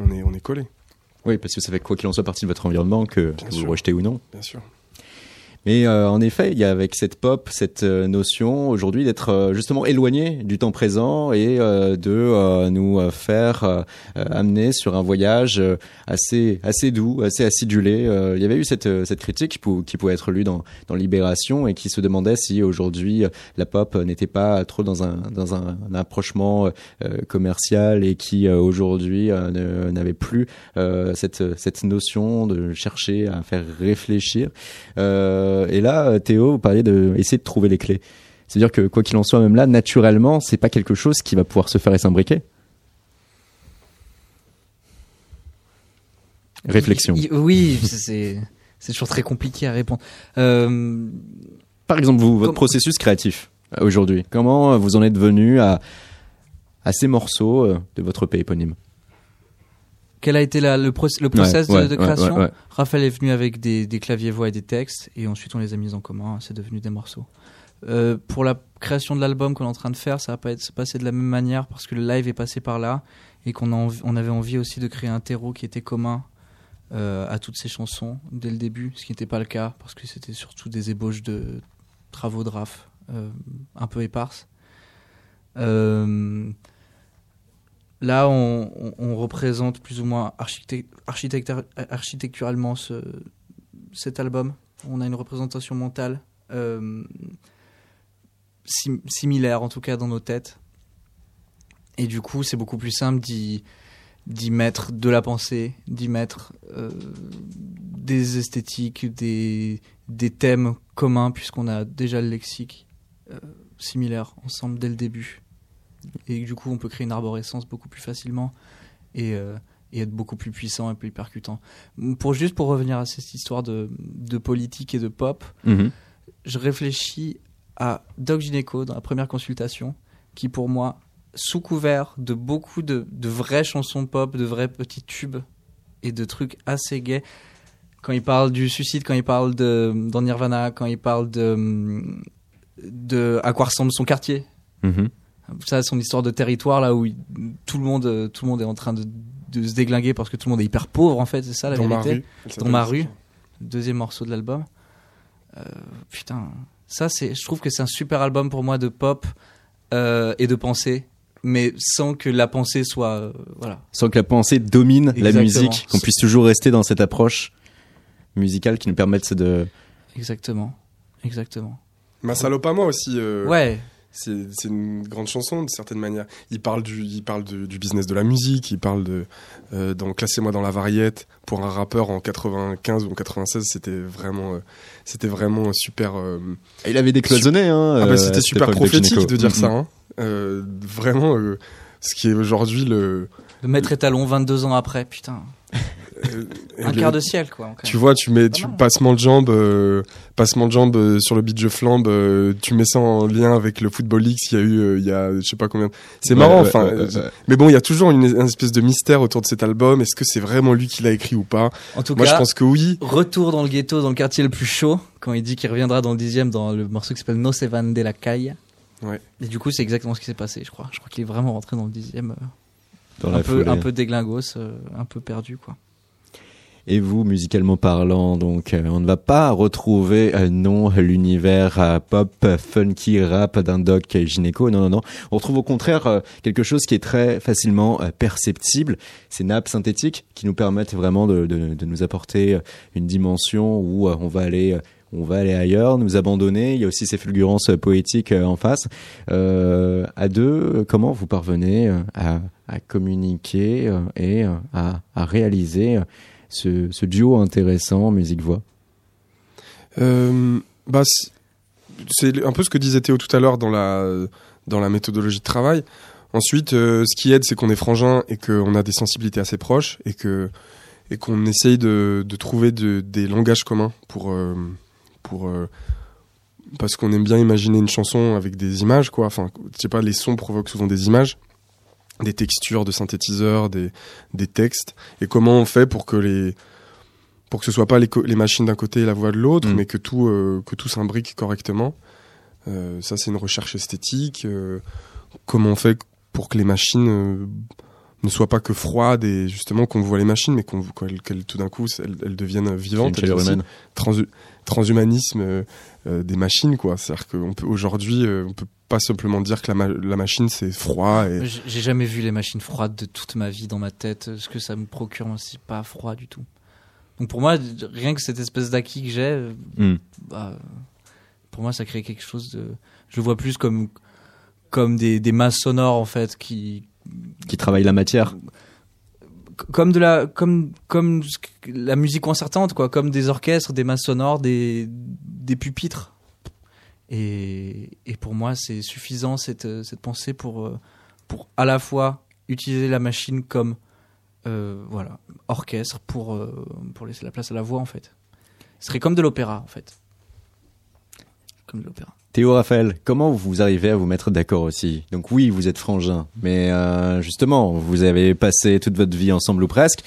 on est, on est collé. Oui, parce que ça fait quoi qu'il en soit partie de votre environnement, que, que vous le rejetez ou non. Bien sûr. Mais euh, en effet, il y a avec cette pop, cette notion aujourd'hui d'être euh, justement éloigné du temps présent et euh, de euh, nous euh, faire euh, amener sur un voyage euh, assez assez doux, assez acidulé. Euh, il y avait eu cette cette critique pour, qui pouvait être lue dans dans Libération et qui se demandait si aujourd'hui la pop n'était pas trop dans un dans un, un approchement euh, commercial et qui euh, aujourd'hui euh, ne, n'avait plus euh, cette cette notion de chercher à faire réfléchir. Euh, Et là, Théo, vous parliez d'essayer de, de trouver les clés. C'est-à-dire que, quoi qu'il en soit, même là, naturellement, c'est pas quelque chose qui va pouvoir se faire et s'imbriquer. réflexion. Il, il, oui, c'est, c'est toujours très compliqué à répondre. Euh, Par exemple, vous, votre comme... processus créatif aujourd'hui, comment vous en êtes venu à, à ces morceaux de votre EP éponyme? Quel a été la, le, proce- le process ouais, ouais, de, de création ouais, ouais, ouais. Raphaël est venu avec des, des claviers-voix et des textes, et ensuite on les a mis en commun, c'est devenu des morceaux. Euh, pour la création de l'album qu'on est en train de faire, ça va pas être passé de la même manière, parce que le live est passé par là, et qu'on a envi- on avait envie aussi de créer un terreau qui était commun euh, à toutes ces chansons, dès le début, ce qui n'était pas le cas, parce que c'était surtout des ébauches de travaux de Raph, euh, un peu éparses. Euh... Là, on, on, on représente plus ou moins architect, architectur, architecturalement ce, cet album. On a une représentation mentale euh, sim, similaire, en tout cas, dans nos têtes. Et du coup, c'est beaucoup plus simple d'y, d'y mettre de la pensée, d'y mettre euh, des esthétiques, des, des thèmes communs, puisqu'on a déjà le lexique euh, similaire ensemble dès le début. Et du coup on peut créer une arborescence beaucoup plus facilement et, euh, et être beaucoup plus puissant et plus percutant. Pour, juste pour revenir à cette histoire de, de politique et de pop, mmh. je réfléchis à Doc Gynéco dans la première consultation qui pour moi, sous couvert de beaucoup de, de vraies chansons pop, de vrais petits tubes et de trucs assez gays, quand il parle du suicide, quand il parle de, dans Nirvana, quand il parle de, de à quoi ressemble son quartier. Mmh. Ça, son histoire de territoire, là où il, tout, le monde, tout le monde est en train de, de se déglinguer parce que tout le monde est hyper pauvre, en fait, c'est ça la Dans vérité. Ma Dans ma rue, deuxième morceau de l'album. Euh, putain, ça, c'est, je trouve que c'est un super album pour moi de pop euh, et de pensée, mais sans que la pensée soit. Euh, voilà. Sans que la pensée domine Exactement. la musique, qu'on puisse toujours rester dans cette approche musicale qui nous permette de. Exactement. Exactement. Ma salope à moi aussi. Euh... Ouais. C'est, c'est une grande chanson, d'une certaine manière. Il parle du, il parle de, du business de la musique, il parle de... Euh, dans Classez-moi dans la variette. Pour un rappeur en quatre-vingt-quinze ou en quatre-vingt-seize, c'était vraiment, euh, c'était vraiment super... Euh, il avait décloisonné, su- hein ah bah, C'était euh, super prophétique de dire mmh. ça. Hein euh, vraiment, euh, ce qui est aujourd'hui le... Le maître étalon vingt-deux ans après, putain. Euh, un les, quart de siècle, quoi. En tu vois, tu mets, tu passement de jambe, euh, passement de jambe euh, sur le beat je flambe, euh, tu mets ça en lien avec le Football League qu'il y a eu, euh, il y a, je sais pas combien. C'est ouais, marrant, enfin. Ouais, ouais, ouais, ouais. Mais bon, il y a toujours une, une espèce de mystère autour de cet album. Est-ce que c'est vraiment lui qui l'a écrit ou pas? En tout Moi, cas, je pense que oui. Retour dans le ghetto, dans le quartier le plus chaud, quand il dit qu'il reviendra dans le dixième, dans le morceau qui s'appelle No se van de la calle. Ouais. Et du coup, c'est exactement ce qui s'est passé, je crois. Je crois qu'il est vraiment rentré dans le dixième. Euh... Un peu, un peu déglingos, euh, un peu perdu quoi. Et vous, musicalement parlant, donc, euh, on ne va pas retrouver euh, non l'univers euh, pop, funky, rap d'un Doc Gynéco. Non, non, non. On retrouve au contraire euh, quelque chose qui est très facilement euh, perceptible. Ces nappes synthétiques qui nous permettent vraiment de, de, de nous apporter une dimension où euh, on va aller, euh, on va aller ailleurs, nous abandonner. Il y a aussi ces fulgurances euh, poétiques euh, en face. Euh, à deux, comment vous parvenez euh, à à communiquer euh, et euh, à, à réaliser euh, ce, ce duo intéressant musique-voix? euh, bah, C'est un peu ce que disait Théo tout à l'heure dans la, dans la méthodologie de travail. Ensuite, euh, ce qui aide, c'est qu'on est frangins et qu'on a des sensibilités assez proches et, que, et qu'on essaye de, de trouver de, des langages communs pour... Euh, pour euh, parce qu'on aime bien imaginer une chanson avec des images, quoi. Enfin, je sais pas, les sons provoquent souvent des images, des textures de synthétiseurs, des, des textes, et comment on fait pour que les pour que ce soit pas les, co- les machines d'un côté et la voix de l'autre, mmh. mais que tout euh, que tout s'imbrique correctement. Euh, ça c'est une recherche esthétique. Euh, comment on fait pour que les machines euh, ne soient pas que froides et justement qu'on voit les machines, mais qu'on qu'elles, qu'elles tout d'un coup elles, elles deviennent vivantes, elles aussi, trans- transhumanisme euh, euh, des machines quoi. C'est-à-dire qu'on peut aujourd'hui euh, on peut pas simplement dire que la, ma- la machine c'est froid et... J'ai jamais vu les machines froides de toute ma vie dans ma tête, ce que ça me procure aussi pas froid du tout. Donc pour moi, rien que cette espèce d'acquis que j'ai, mmh. bah, pour moi ça crée quelque chose de... Je le vois plus comme, comme des, des masses sonores en fait qui... Qui travaillent la matière comme de la comme comme la musique concertante quoi, comme des orchestres, des masses sonores, des des pupitres. Et, et pour moi, c'est suffisant cette, cette pensée pour, pour à la fois utiliser la machine comme euh, voilà, orchestre pour, euh, pour laisser la place à la voix en fait. Ce serait comme de l'opéra en fait. Comme de l'opéra. Théo, Raphaël, comment vous arrivez à vous mettre d'accord aussi ? Donc oui, vous êtes frangins, mais euh, justement, vous avez passé toute votre vie ensemble ou presque.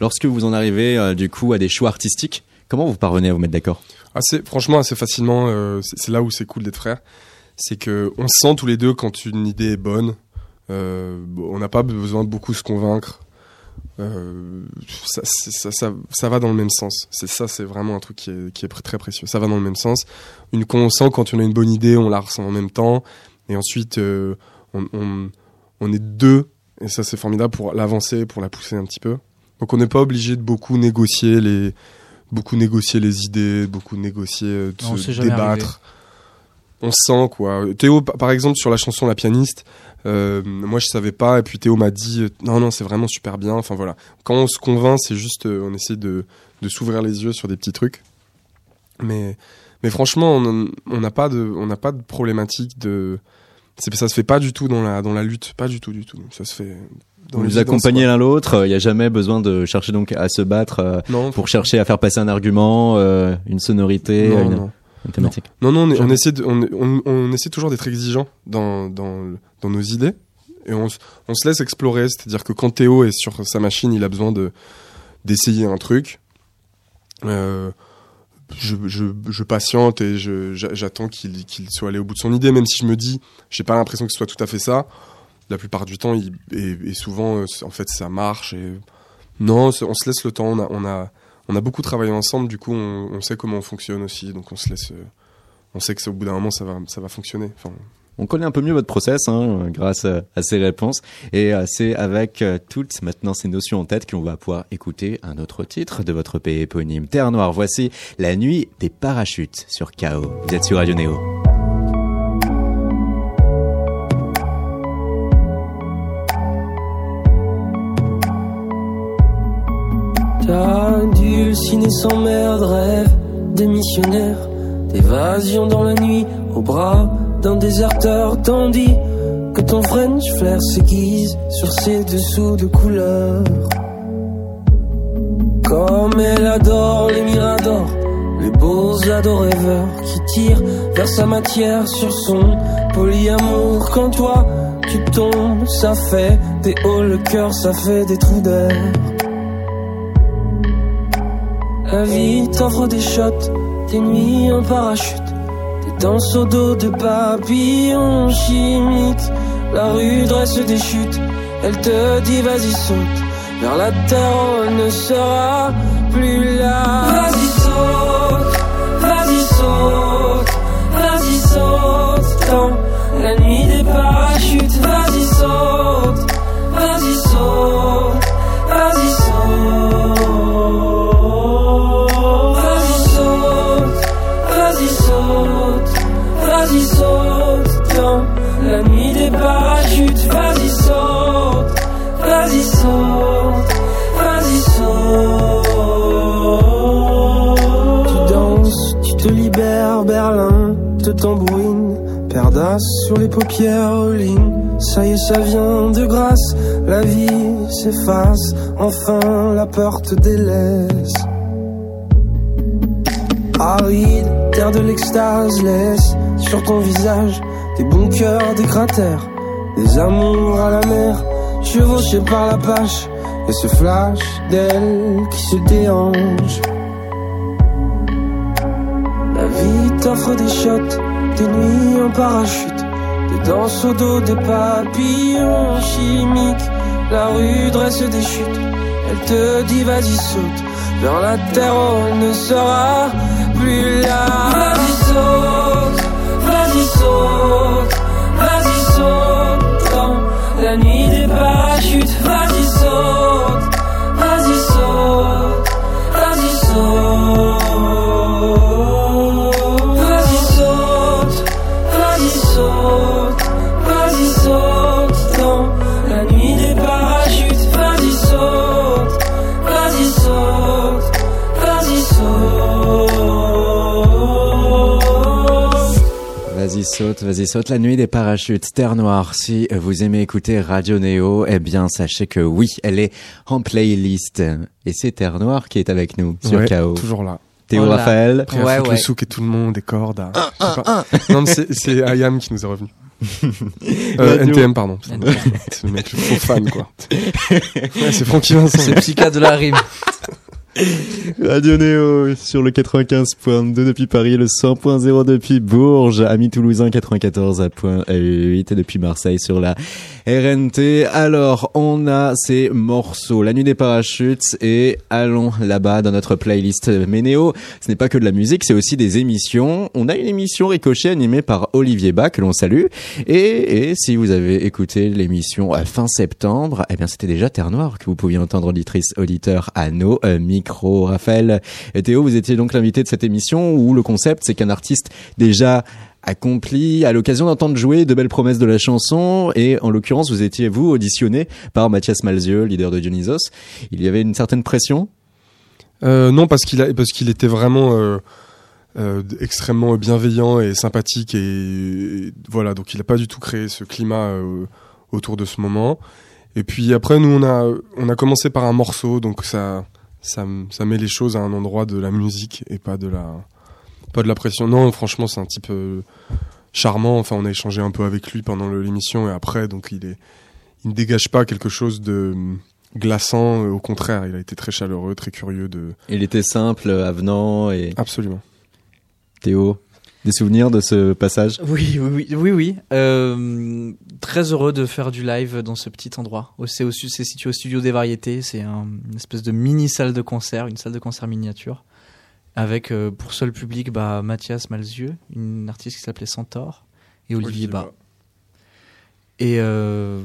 Lorsque vous en arrivez euh, du coup à des choix artistiques, comment vous parvenez à vous mettre d'accord ? Assez, franchement, assez facilement. Euh, c'est, c'est là où c'est cool d'être frères. C'est que on sent tous les deux quand une idée est bonne. Euh, on n'a pas besoin de beaucoup se convaincre. Euh, ça, ça, ça, ça va dans le même sens. C'est ça, c'est vraiment un truc qui est, qui est très précieux. Ça va dans le même sens. Une qu'on sent quand on a une bonne idée, on la ressent en même temps. Et ensuite, euh, on, on, on est deux. Et ça, c'est formidable pour l'avancer, pour la pousser un petit peu. Donc, on n'est pas obligé de beaucoup négocier les, beaucoup négocier les idées, beaucoup négocier, de non, se débattre. Arrivé. On sent quoi. Théo, par exemple, sur la chanson La Pianiste. Euh, moi je savais pas et puis Théo m'a dit euh, non non c'est vraiment super bien, enfin voilà, quand on se convainc c'est juste euh, on essaie de, de s'ouvrir les yeux sur des petits trucs, mais, mais franchement on n'a pas, pas de problématique de... C'est, ça se fait pas du tout dans la, dans la lutte, pas du tout du tout, ça se fait dans... Vous accompagnez l'un l'autre, il euh, n'y a jamais besoin de chercher donc à se battre euh, non, pour chercher à faire passer un argument, euh, une sonorité, non, une... Non. Non. non, non, on, on, essaie de, on, on, on essaie toujours d'être exigeant dans, dans, dans nos idées et on, on se laisse explorer. C'est-à-dire que quand Théo est sur sa machine, il a besoin de, d'essayer un truc. Euh, je, je, je patiente et je, j'attends qu'il, qu'il soit allé au bout de son idée, même si je me dis, j'ai pas l'impression que ce soit tout à fait ça. La plupart du temps, il, et, et souvent, en fait, ça marche. Et... Non, on se laisse le temps, on a... On a On a beaucoup travaillé ensemble, du coup, on, on sait comment on fonctionne aussi, donc on se laisse, euh, on sait que ça, au bout d'un moment, ça va, ça va fonctionner. Enfin, on connaît un peu mieux votre process hein, grâce à, à ces réponses, et euh, c'est avec euh, toutes maintenant ces notions en tête qu'on va pouvoir écouter un autre titre de votre E P éponyme Terre Noire. Voici La Nuit des Parachutes sur K O. Vous êtes sur Radio Néo. D'adultes, ciné sans mer, de rêve, des missionnaires, d'évasion dans la nuit, au bras d'un déserteur, tandis que ton French flair s'aiguise sur ses dessous de couleur. Comme elle adore les miradors, les beaux adoréveurs qui tirent vers sa matière sur son polyamour. Quand toi tu tombes, ça fait des hauts, le cœur, ça fait des trous d'air. La vie t'offre des shots, des nuits en parachute, des danses au dos de papillons chimiques. La rue dresse des chutes, elle te dit vas-y saute, vers la terre on ne sera plus là. Vas-y saute, vas-y saute, vas-y saute, dans la nuit des parachutes. Vas-y saute, vas-y saute, vas-y saute. Vas-y saute dans la nuit des parachutes. Vas-y saute, vas-y saute, vas-y saute. Tu danses, tu te libères, Berlin te tambouine, perdas sur les paupières lignes. Ça y est, ça vient de grâce, la vie s'efface, enfin la peur te délaisse. Aride, terre de l'extase, laisse sur ton visage des bunkers, des cratères, des amours à la mer, chevauchés par la pâche, et ce flash d'elle qui se déhanche. La vie t'offre des shots, des nuits en parachute, des danses au dos, des papillons chimiques. La rue dresse des chutes, elle te dit vas-y saute, vers la terre on ne sera plus là. Vas-y saute, vas-y saute, vas-y saute, dans la nuit des parachutes. Vas-y saute, vas-y saute, vas-y saute. Vas-y saute, vas-y saute, vas-y saute, dans la nuit des parachutes. Vas-y saute, vas-y saute, vas-y saute. Vas-y saute, vas-y saute, la nuit des parachutes, Terre Noire. Si vous aimez écouter Radio Néo, eh bien sachez que oui, elle est en playlist. Et c'est Terre Noire qui est avec nous sur ouais, K O. Toujours là. Théo voilà. Raphaël. Prêt ouais, à ouais. le souk et tout le monde, des cordes. À... Un, un, un. Non, mais c'est, c'est Ayam qui nous est revenu. euh, N T M, pardon. C'est le mec le faux fan, quoi. Ouais, c'est Francky Vincent. C'est Psyka de la rime. Radio Néo sur le quatre-vingt-quinze point deux depuis Paris, le cent point zéro depuis Bourges, Amis Toulousains quatre-vingt-quatorze point huit et depuis Marseille sur la R N T. Alors, on a ces morceaux, La Nuit des Parachutes et Allons là-bas dans notre playlist. Mais Néo, ce n'est pas que de la musique, c'est aussi des émissions. On a une émission Ricochet animée par Olivier Bas, que l'on salue. Et, et si vous avez écouté l'émission à fin septembre, eh bien, c'était déjà Terre Noire que vous pouviez entendre, auditrice, auditeur, à nos micros. Micro. Raphaël et Théo, vous étiez donc l'invité de cette émission où le concept, c'est qu'un artiste déjà accompli à l'occasion d'entendre jouer de belles promesses de la chanson, et en l'occurrence, vous étiez, vous, auditionné par Mathias Malzieu, leader de Dionysos. Il y avait une certaine pression ? euh, Non, parce qu'il, a, parce qu'il était vraiment euh, euh, extrêmement bienveillant et sympathique, et, et voilà, donc il n'a pas du tout créé ce climat euh, autour de ce moment. Et puis après, nous, on a, on a commencé par un morceau, donc ça... Ça, ça met les choses à un endroit de la musique et pas de la, pas de la pression. Non, franchement, c'est un type euh, charmant. Enfin, on a échangé un peu avec lui pendant le, l'émission et après, donc il est, il ne dégage pas quelque chose de glaçant. Au contraire, il a été très chaleureux, très curieux. De... Il était simple, avenant et. Absolument. Théo, des souvenirs de ce passage ? Oui, oui, oui, oui. oui. Euh, très heureux de faire du live dans ce petit endroit. C'est, au, c'est situé au Studio des Variétés. C'est un, une espèce de mini salle de concert, une salle de concert miniature, avec euh, pour seul public bah, Mathias Malzieu, une artiste qui s'appelait Centaure, et Olivier Bas. Bas. Et euh,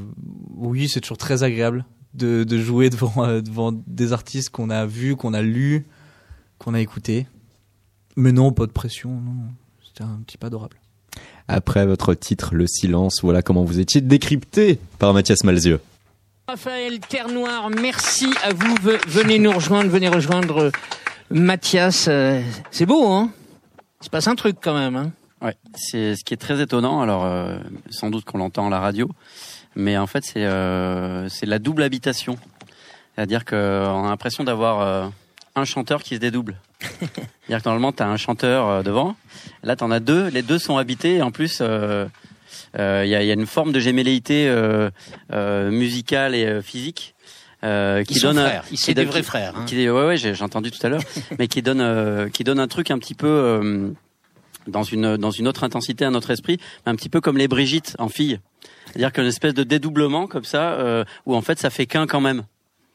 oui, c'est toujours très agréable de, de jouer devant, euh, devant des artistes qu'on a vus, qu'on a lus, qu'on a écoutés. Mais non, pas de pression, non. C'est un type adorable. Après votre titre, Le Silence, voilà comment vous étiez décrypté par Mathias Malzieu. Raphaël, Terre Noire, merci à vous. Venez nous rejoindre, venez rejoindre Mathias. C'est beau, hein ? Il se passe un truc quand même. Hein ouais, c'est ce qui est très étonnant. Alors, euh, sans doute qu'on l'entend à la radio, mais en fait, c'est, euh, c'est la double habitation. C'est-à-dire qu'on a l'impression d'avoir euh, un chanteur qui se dédouble. C'est-à-dire que normalement, t'as un chanteur devant. Là, t'en as deux. Les deux sont habités. Et en plus, il euh, euh, y, y a une forme de gémelléité euh, euh, musicale et physique euh, qui Ils donne. Sont frères. Qui C'est des vrais qui, frères. Hein. Qui, ouais, ouais, j'ai, j'ai entendu tout à l'heure, mais qui donne, euh, qui donne un truc un petit peu euh, dans une dans une autre intensité, un autre esprit, un petit peu comme les Brigitte en filles. C'est-à-dire qu'une espèce de dédoublement comme ça, euh, où en fait, ça fait qu'un quand même.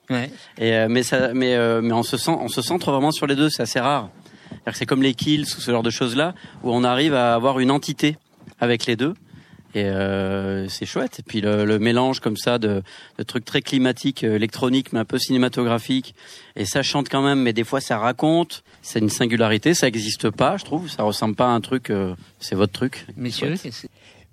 Ouais. Et euh, mais ça, mais euh, mais on se sent, on se centre vraiment sur les deux. C'est assez rare. C'est-à-dire que c'est comme les kills ou ce genre de choses-là où on arrive à avoir une entité avec les deux. Et euh, c'est chouette. Et puis le, le mélange comme ça de, de trucs très climatiques, électroniques, mais un peu cinématographiques. Et ça chante quand même, mais des fois ça raconte. C'est une singularité, ça n'existe pas, je trouve. Ça ressemble pas à un truc. Euh, c'est votre truc. Messieurs.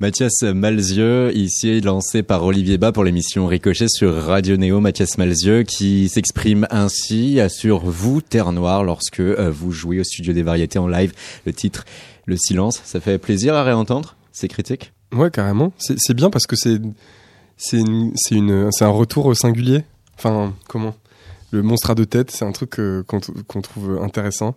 Mathias Malzieu, ici lancé par Olivier Bas pour l'émission Ricochet sur Radio Néo. Mathias Malzieu qui s'exprime ainsi sur vous, Terre Noire, lorsque vous jouez au Studio des Variétés en live. Le titre, Le Silence, ça fait plaisir à réentendre, ces critiques ? Ouais, carrément. C'est, c'est bien parce que c'est, c'est, une, c'est, une, c'est un retour singulier. Enfin, comment ? Le monstre à deux têtes, c'est un truc euh, qu'on, qu'on trouve intéressant.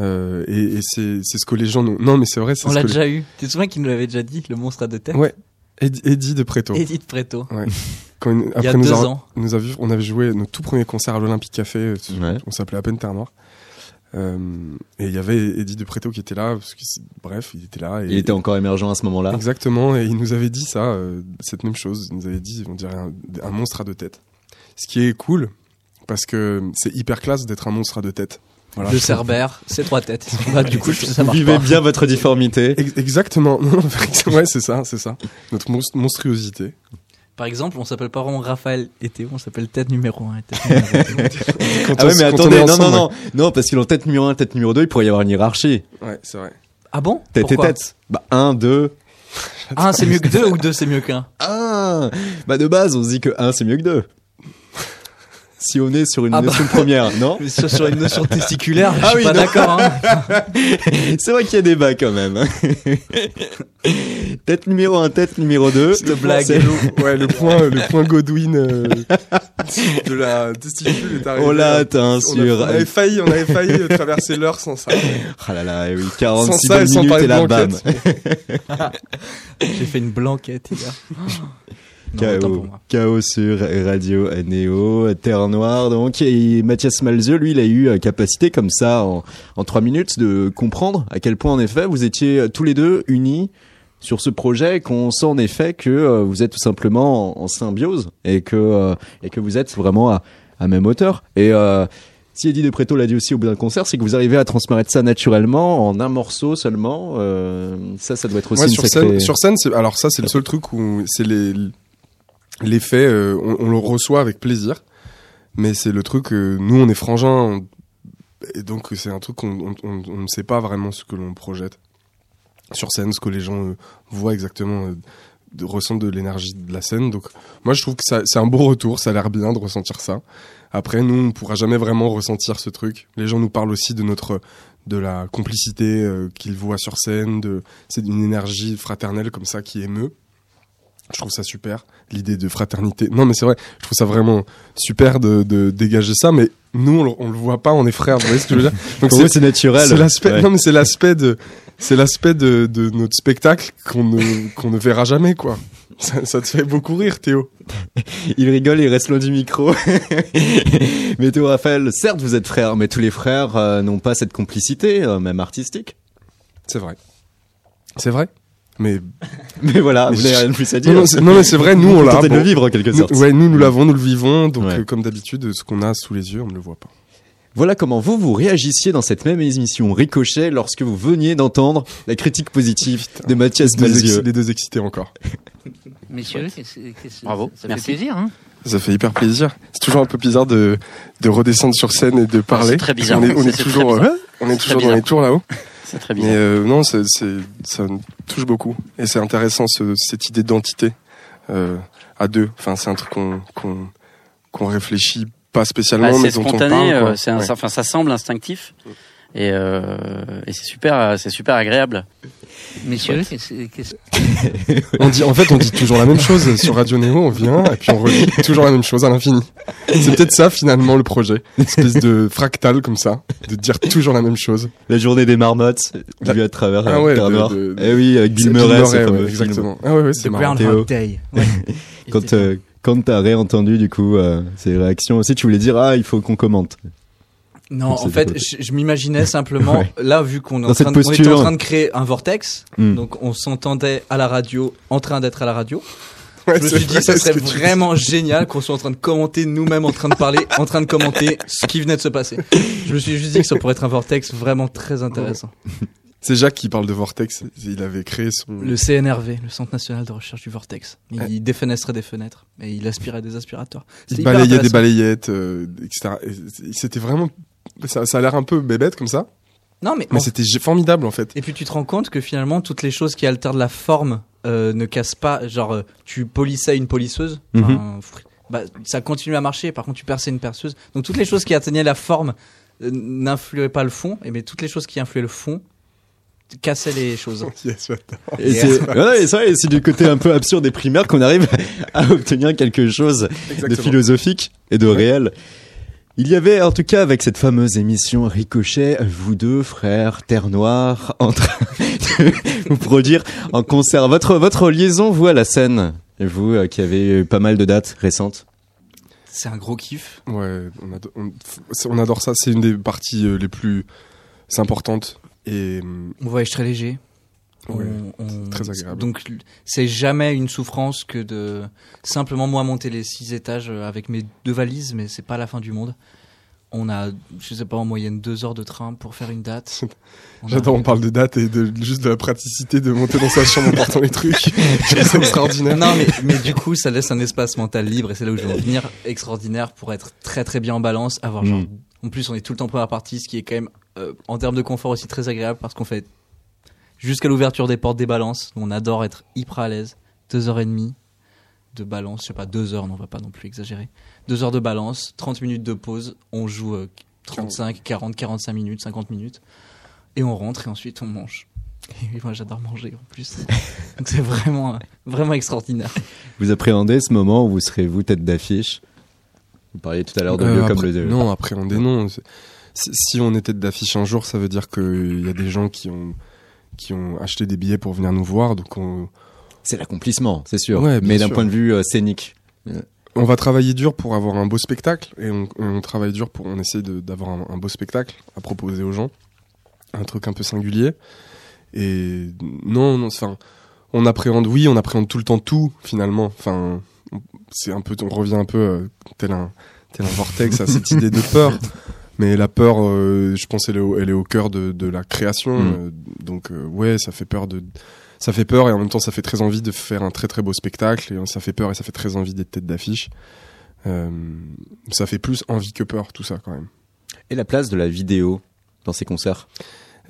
Euh, et, et c'est, c'est ce que les gens nous... Non mais c'est vrai, c'est on ce l'a que déjà les... eu. Tu te souviens qu'il nous l'avait déjà dit, le monstre à deux têtes. Ouais, Eddie de Préto. Eddie de Préto. Ouais. Quand une... Après, il y a deux nous a... ans. Nous a vu... On avait joué notre tout premier concert à l'Olympique Café, ouais. On s'appelait à peine Terre Noire. Euh... Et il y avait Eddie de Préto qui était là, parce que... bref, il était là. Et... Il était encore émergent à ce moment-là. Exactement, et il nous avait dit ça, euh, cette même chose. Il nous avait dit, on dirait un, un monstre à deux têtes. Ce qui est cool, parce que c'est hyper classe d'être un monstre à deux têtes. Voilà, le Cerbère, c'est trois têtes. Là, du coup, ça marche. Vivez pas. Bien votre difformité. Exactement. Ouais, c'est ça, c'est ça. Notre monstruosité. Par exemple, on s'appelle pas vraiment Raphaël et Théo, on s'appelle tête numéro un et tête numéro deux. Ah ouais, mais attendez, non, ensemble, non, non, ouais. non, parce qu'ils ont tête numéro un, tête numéro deux, il pourrait y avoir une hiérarchie. Ouais, c'est vrai. Ah bon ? Tête et tête. Bah, un, deux. Un, c'est mieux que deux ou deux, c'est mieux qu'un ? Un ! Bah, de base, on se dit que un, c'est mieux que deux. si on est sur une ah notion bah, première, non? Sur une notion testiculaire, ah je suis oui, pas non. d'accord. Hein. C'est vrai qu'il y a débat quand même. Tête numéro un, tête numéro deux. Cette blague. Le, ouais, le point, le point Godwin euh, de la testicule est arrivé. On l'a atteint sur. On avait failli, on avait failli traverser l'heure sans ça. Ah oh là là, oui, quarante-six sans ça, minutes sans et la bam. J'ai fait une blanquette hier. K O, K O sur Radio Néo, Terre Noire donc, et Mathias Malzieu, lui il a eu capacité comme ça en, en trois minutes de comprendre à quel point en effet vous étiez tous les deux unis sur ce projet, qu'on sent en effet que euh, vous êtes tout simplement en, en symbiose et que, euh, et que vous êtes vraiment à, à même hauteur et euh, si Eddie De Pretto l'a dit aussi au bout d'un concert, c'est que vous arrivez à transmettre ça naturellement en un morceau seulement. Euh, ça, ça doit être aussi ouais, une sur sacrée... scène. Sur scène, c'est... alors ça, c'est le seul truc où c'est les l'effet. Euh, on, on le reçoit avec plaisir, mais c'est le truc. Euh, nous, on est frangins, on... et donc c'est un truc qu'on on, on, on ne sait pas vraiment ce que l'on projette sur scène, ce que les gens euh, voient exactement. Euh, De, ressent de l'énergie de la scène, donc moi je trouve que ça, c'est un beau retour, ça a l'air bien de ressentir ça. Après nous on pourra jamais vraiment ressentir ce truc, les gens nous parlent aussi de notre de la complicité euh, qu'ils voient sur scène, de, c'est une énergie fraternelle comme ça qui émeut. Je trouve ça super, l'idée de fraternité, non mais c'est vrai, je trouve ça vraiment super de, de dégager ça, mais nous on le, on le voit pas, on est frères, vous voyez ce que je veux dire, donc c'est, c'est naturel, c'est l'aspect, ouais. non mais c'est l'aspect de C'est l'aspect de, de notre spectacle qu'on ne, qu'on ne verra jamais, quoi. Ça, ça te fait beaucoup rire, Théo. Il rigole, il reste loin du micro. Mais Théo Raphaël, certes, vous êtes frères, mais tous les frères euh, n'ont pas cette complicité, euh, même artistique. C'est vrai. C'est vrai. Mais, mais voilà, mais vous n'avez rien de plus à dire. Non, non, non mais c'est vrai, nous, on, on l'a. On de le vivre, en quelque sorte. Nous, ouais, nous, nous l'avons, nous le vivons. Donc, ouais. euh, comme d'habitude, ce qu'on a sous les yeux, on ne le voit pas. Voilà comment vous vous réagissiez dans cette même émission Ricochet lorsque vous veniez d'entendre la critique positive Putain, de Mathias Malzieu. Ex- les deux excités encore. Messieurs, qu'est-ce, qu'est-ce, bravo, ça merci. Fait plaisir. Hein ça fait hyper plaisir. C'est toujours un peu bizarre de, de redescendre sur scène et de parler. C'est très bizarre. On est, on c'est, est c'est toujours, euh, on est toujours dans les tours là-haut. C'est très bizarre. Mais euh, non, c'est, c'est, ça me touche beaucoup. Et c'est intéressant ce, cette idée d'identité euh, à deux. Enfin, c'est un truc qu'on, qu'on, qu'on réfléchit pas spécialement, bah, mais dont spontané, on parle, c'est spontané, ouais. Ça semble instinctif, et, euh, et c'est super, c'est super agréable. Messieurs, qu'est-ce, qu'est-ce... on dit, en fait, on dit toujours la même chose sur Radio Néo. On vient et puis on redit toujours la même chose à l'infini. C'est peut-être ça finalement le projet, une espèce de fractal comme ça, de dire toujours la même chose. La journée des marmottes, vu à travers ah ouais, Terre Noire. Eh oui, avec Bill Murray, c'est ouais, exactement. Ah ouais, ouais, c'est marrant. Groundhog Day. Ouais. Quand euh, Quand t'as réentendu, du coup, euh, ces réactions aussi, tu voulais dire « Ah, il faut qu'on commente ». Non, donc, en fait, je, je m'imaginais simplement, ouais. là, vu qu'on est en train, posture, on était en train de créer un vortex, mm. donc on s'entendait à la radio, en train d'être à la radio. Ouais, je me suis dit, ça serait vraiment génial qu'on soit en train de commenter nous-mêmes, en train de parler, en train de commenter ce qui venait de se passer. Je me suis juste dit que ça pourrait être un vortex vraiment très intéressant. Ouais. C'est Jacques qui parle de vortex, il avait créé son... Le C N R V, le Centre National de Recherche du Vortex. Il ouais. défenestrait des fenêtres, et il aspirait des aspirateurs. C'était il balayait des balayettes, euh, et cetera. Et c'était vraiment... Ça, ça a l'air un peu bébête comme ça, non, mais, mais en... c'était formidable en fait. Et puis tu te rends compte que finalement, toutes les choses qui altèrent la forme euh, ne cassent pas. Genre, tu polissais une polisseuse, mm-hmm. bah, ça continue à marcher, par contre tu perçais une perceuse. Donc toutes les choses qui atteignaient la forme euh, n'influaient pas le fond, mais toutes les choses qui influaient le fond... casser les choses. Yes, et, yes, c'est, voilà, et, ça, et c'est du côté un peu absurde et primaire qu'on arrive à obtenir quelque chose Exactement. de philosophique et de réel. Il y avait, en tout cas, avec cette fameuse émission Ricochet, vous deux, frères, Terre Noire, en train de vous produire en concert. Votre, votre liaison, vous, à la scène, vous euh, qui avez eu pas mal de dates récentes. C'est un gros kiff. Ouais, on adore, on, on adore ça. C'est une des parties euh, les plus importantes. Et... on voyage très léger, ouais, on, on... très agréable. Donc c'est jamais une souffrance que de simplement moi monter les six étages avec mes deux valises, mais c'est pas la fin du monde. On a, je sais pas, en moyenne deux heures de train pour faire une date. On J'adore, a... on parle de date et de juste de la praticité de monter dans sa chambre en portant les trucs. C'est extraordinaire. Non, mais, mais du coup, ça laisse un espace mental libre et c'est là où je veux venir. Extraordinaire pour être très très bien en balance, avoir mm. genre. En plus, on est tout le temps en première partie, ce qui est quand même, euh, en termes de confort aussi, très agréable parce qu'on fait jusqu'à l'ouverture des portes des balances. On adore être hyper à l'aise. Deux heures et demie de balance, je sais pas, deux heures, non, on va pas non plus exagérer. Deux heures de balance, trente minutes de pause, on joue euh, trente-cinq, quarante, quarante-cinq minutes, cinquante minutes, et on rentre et ensuite on mange. Et moi j'adore manger en plus, donc c'est vraiment, vraiment extraordinaire. Vous appréhendez ce moment où vous serez vous tête d'affiche? Vous parliez tout à l'heure de euh, lieu appré- comme le... Non, appréhender, non. Si on est tête d'affiche un jour, ça veut dire qu'il y a des gens qui ont, qui ont acheté des billets pour venir nous voir, donc on... C'est l'accomplissement, c'est sûr, ouais, mais d'un sûr. point de vue euh, scénique. On va travailler dur pour avoir un beau spectacle, et on, on travaille dur pour on essaie de, d'avoir un, un beau spectacle à proposer aux gens, un truc un peu singulier. Et non, non, enfin, on appréhende, oui, on appréhende tout le temps tout, finalement. Enfin, c'est un peu, on revient un peu euh, tel un, tel un vortex à cette idée de peur. Mais la peur, euh, je pense, elle est au, elle est au cœur de, de la création. Mm. Euh, donc, euh, ouais, ça fait peur de, ça fait peur et en même temps, ça fait très envie de faire un très très beau spectacle. Et ça fait peur et ça fait très envie d'être tête d'affiche. Euh, ça fait plus envie que peur, tout ça, quand même. Et la place de la vidéo dans ces concerts?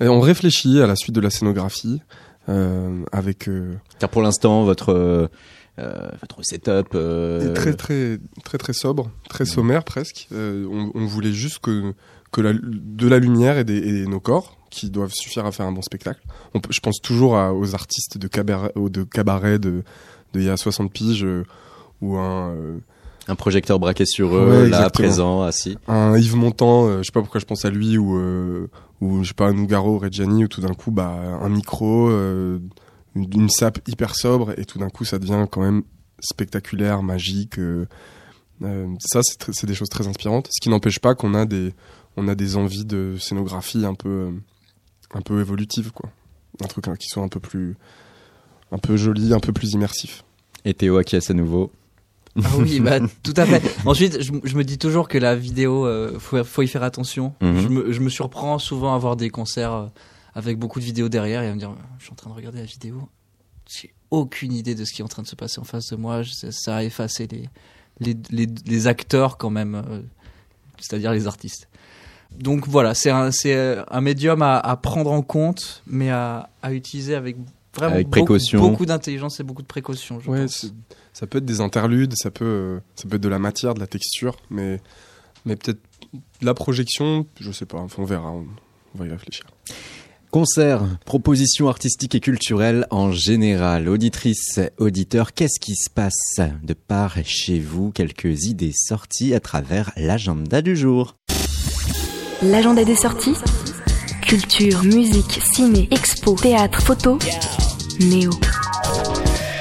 Et on réfléchit à la suite de la scénographie euh, avec. Euh, Car pour l'instant, votre euh, votre setup euh... est très très très très sobre, très sommaire presque. Euh, on, on voulait juste que que la, de la lumière et, des, et nos corps qui doivent suffire à faire un bon spectacle. On, je pense toujours à, aux artistes de cabaret, de cabaret de de il y a soixante piges euh, ou un. Euh, Un projecteur braqué sur eux, ouais, là, exactement. À présent, assis. Un Yves Montand, euh, je sais pas pourquoi je pense à lui, ou, euh, ou je sais pas, Nougaro, Reggiani, où tout d'un coup, bah, un micro, euh, une, une sape hyper sobre, et tout d'un coup, ça devient quand même spectaculaire, magique. Euh, euh, ça, c'est, tr- c'est des choses très inspirantes. Ce qui n'empêche pas qu'on a des, on a des envies de scénographie un peu, euh, un peu évolutive, quoi. Un truc hein, qui soit un peu plus, un peu joli, un peu plus immersif. Et Théo acquiesce à nouveau. Ah oui, bah tout à fait. Ensuite, je, je me dis toujours que la vidéo, euh, faut, faut y faire attention. Mm-hmm. Je, me, je me surprends souvent à voir des concerts avec beaucoup de vidéos derrière et à me dire, je suis en train de regarder la vidéo, j'ai aucune idée de ce qui est en train de se passer en face de moi. Je, ça a effacé les, les, les, les acteurs quand même, euh, c'est-à-dire les artistes. Donc voilà, c'est un, c'est un médium à, à prendre en compte, mais à, à utiliser avec vraiment avec précaution. Beaucoup, beaucoup d'intelligence et beaucoup de précaution. Je ouais, pense. C'est... Ça peut être des interludes, ça peut, ça peut être de la matière, de la texture, mais, mais peut-être de la projection, je sais pas, on verra, on, on va y réfléchir. Concert, propositions artistiques et culturelles en général. Auditrices, auditeurs, qu'est-ce qui se passe de part chez vous? Quelques idées sorties à travers l'agenda du jour. L'agenda des sorties? Culture, musique, ciné, expo, théâtre, photo, néo.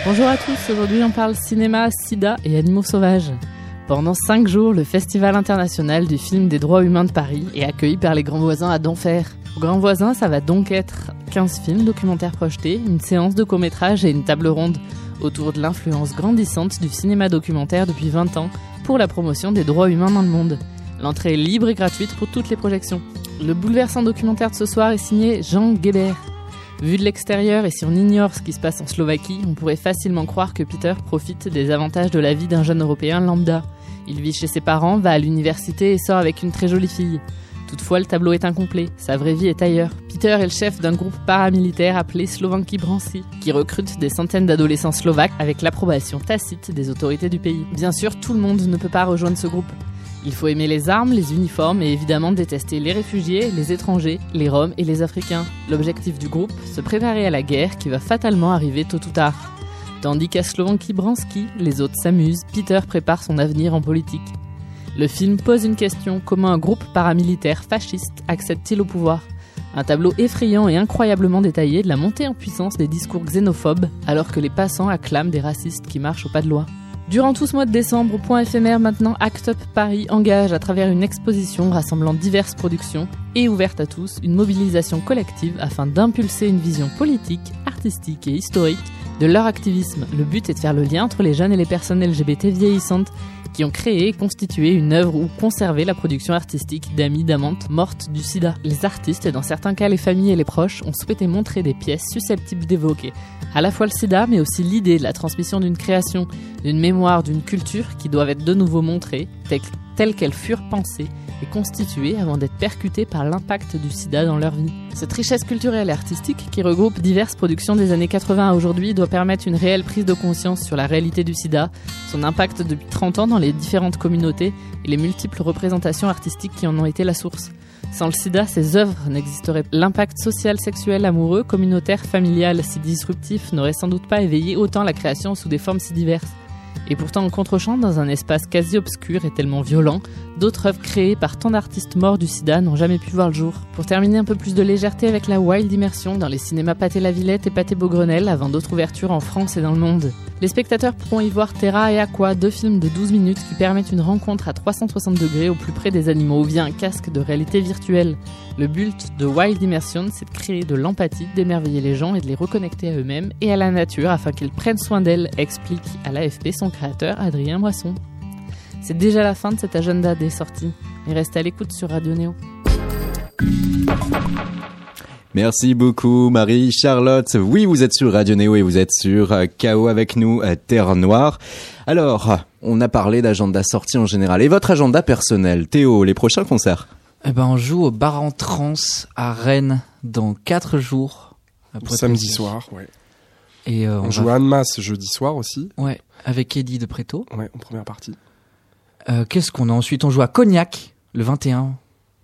Bonjour à tous, aujourd'hui on parle cinéma, sida et animaux sauvages. Pendant cinq jours, le Festival international du film des droits humains de Paris est accueilli par les Grands Voisins à Denfert. Aux Grands Voisins, ça va donc être quinze films documentaires projetés, une séance de court-métrage et une table ronde autour de l'influence grandissante du cinéma documentaire depuis vingt ans pour la promotion des droits humains dans le monde. L'entrée est libre et gratuite pour toutes les projections. Le bouleversant documentaire de ce soir est signé Jean Guébert. Vu de l'extérieur et si on ignore ce qui se passe en Slovaquie, on pourrait facilement croire que Peter profite des avantages de la vie d'un jeune Européen lambda. Il vit chez ses parents, va à l'université et sort avec une très jolie fille. Toutefois, le tableau est incomplet, sa vraie vie est ailleurs. Peter est le chef d'un groupe paramilitaire appelé Slovenky Branci, qui recrute des centaines d'adolescents slovaques avec l'approbation tacite des autorités du pays. Bien sûr, tout le monde ne peut pas rejoindre ce groupe. Il faut aimer les armes, les uniformes et évidemment détester les réfugiés, les étrangers, les Roms et les Africains. L'objectif du groupe, se préparer à la guerre qui va fatalement arriver tôt ou tard. Tandis qu'à Slovenky Branci, les autres s'amusent, Peter prépare son avenir en politique. Le film pose une question, comment un groupe paramilitaire fasciste accède-t-il au pouvoir? Un tableau effrayant et incroyablement détaillé de la montée en puissance des discours xénophobes alors que les passants acclament des racistes qui marchent au pas de loi. Durant tout ce mois de décembre, Point Éphémère, maintenant Act Up Paris, engage à travers une exposition rassemblant diverses productions et ouverte à tous, une mobilisation collective afin d'impulser une vision politique, artistique et historique de leur activisme. Le but est de faire le lien entre les jeunes et les personnes L G B T vieillissantes qui ont créé et constitué une œuvre ou conservé la production artistique d'amis, d'amantes mortes du sida. Les artistes, et dans certains cas les familles et les proches, ont souhaité montrer des pièces susceptibles d'évoquer à la fois le sida, mais aussi l'idée de la transmission d'une création, d'une mémoire, d'une culture qui doivent être de nouveau montrées, telles, telles qu'elles furent pensées, et constituées avant d'être percutées par l'impact du sida dans leur vie. Cette richesse culturelle et artistique, qui regroupe diverses productions des années quatre-vingts à aujourd'hui, doit permettre une réelle prise de conscience sur la réalité du sida, son impact depuis trente ans dans les différentes communautés et les multiples représentations artistiques qui en ont été la source. Sans le sida, ces œuvres n'existeraient pas. L'impact social, sexuel, amoureux, communautaire, familial si disruptif n'aurait sans doute pas éveillé autant la création sous des formes si diverses. Et pourtant, en contre-champ, dans un espace quasi obscur et tellement violent, d'autres œuvres créées par tant d'artistes morts du sida n'ont jamais pu voir le jour. Pour terminer un peu plus de légèreté avec la wild immersion dans les cinémas Pathé-la-Villette et Pathé-Beaugrenelle avant d'autres ouvertures en France et dans le monde. Les spectateurs pourront y voir Terra et Aqua, deux films de douze minutes qui permettent une rencontre à trois cent soixante degrés au plus près des animaux via un casque de réalité virtuelle. Le but de Wild Immersion, c'est de créer de l'empathie, d'émerveiller les gens et de les reconnecter à eux-mêmes et à la nature afin qu'ils prennent soin d'elle, explique à l'A F P son créateur Adrien Moisson. C'est déjà la fin de cet agenda des sorties, mais restez à l'écoute sur Radio Néo. Merci beaucoup Marie, Charlotte. Oui, vous êtes sur Radio Néo et vous êtes sur K O avec nous, Terre Noire. Alors, on a parlé d'agenda sorti en général. Et votre agenda personnel, Théo, les prochains concerts ? Eh ben, on joue au Bar en Trance à Rennes dans quatre jours. Samedi soir, ouais. Et euh, on, on joue va... à Annemasse jeudi soir aussi. Ouais, avec Eddy de Préto. Ouais, en première partie. Euh, qu'est-ce qu'on a ensuite ? On joue à Cognac le vingt et un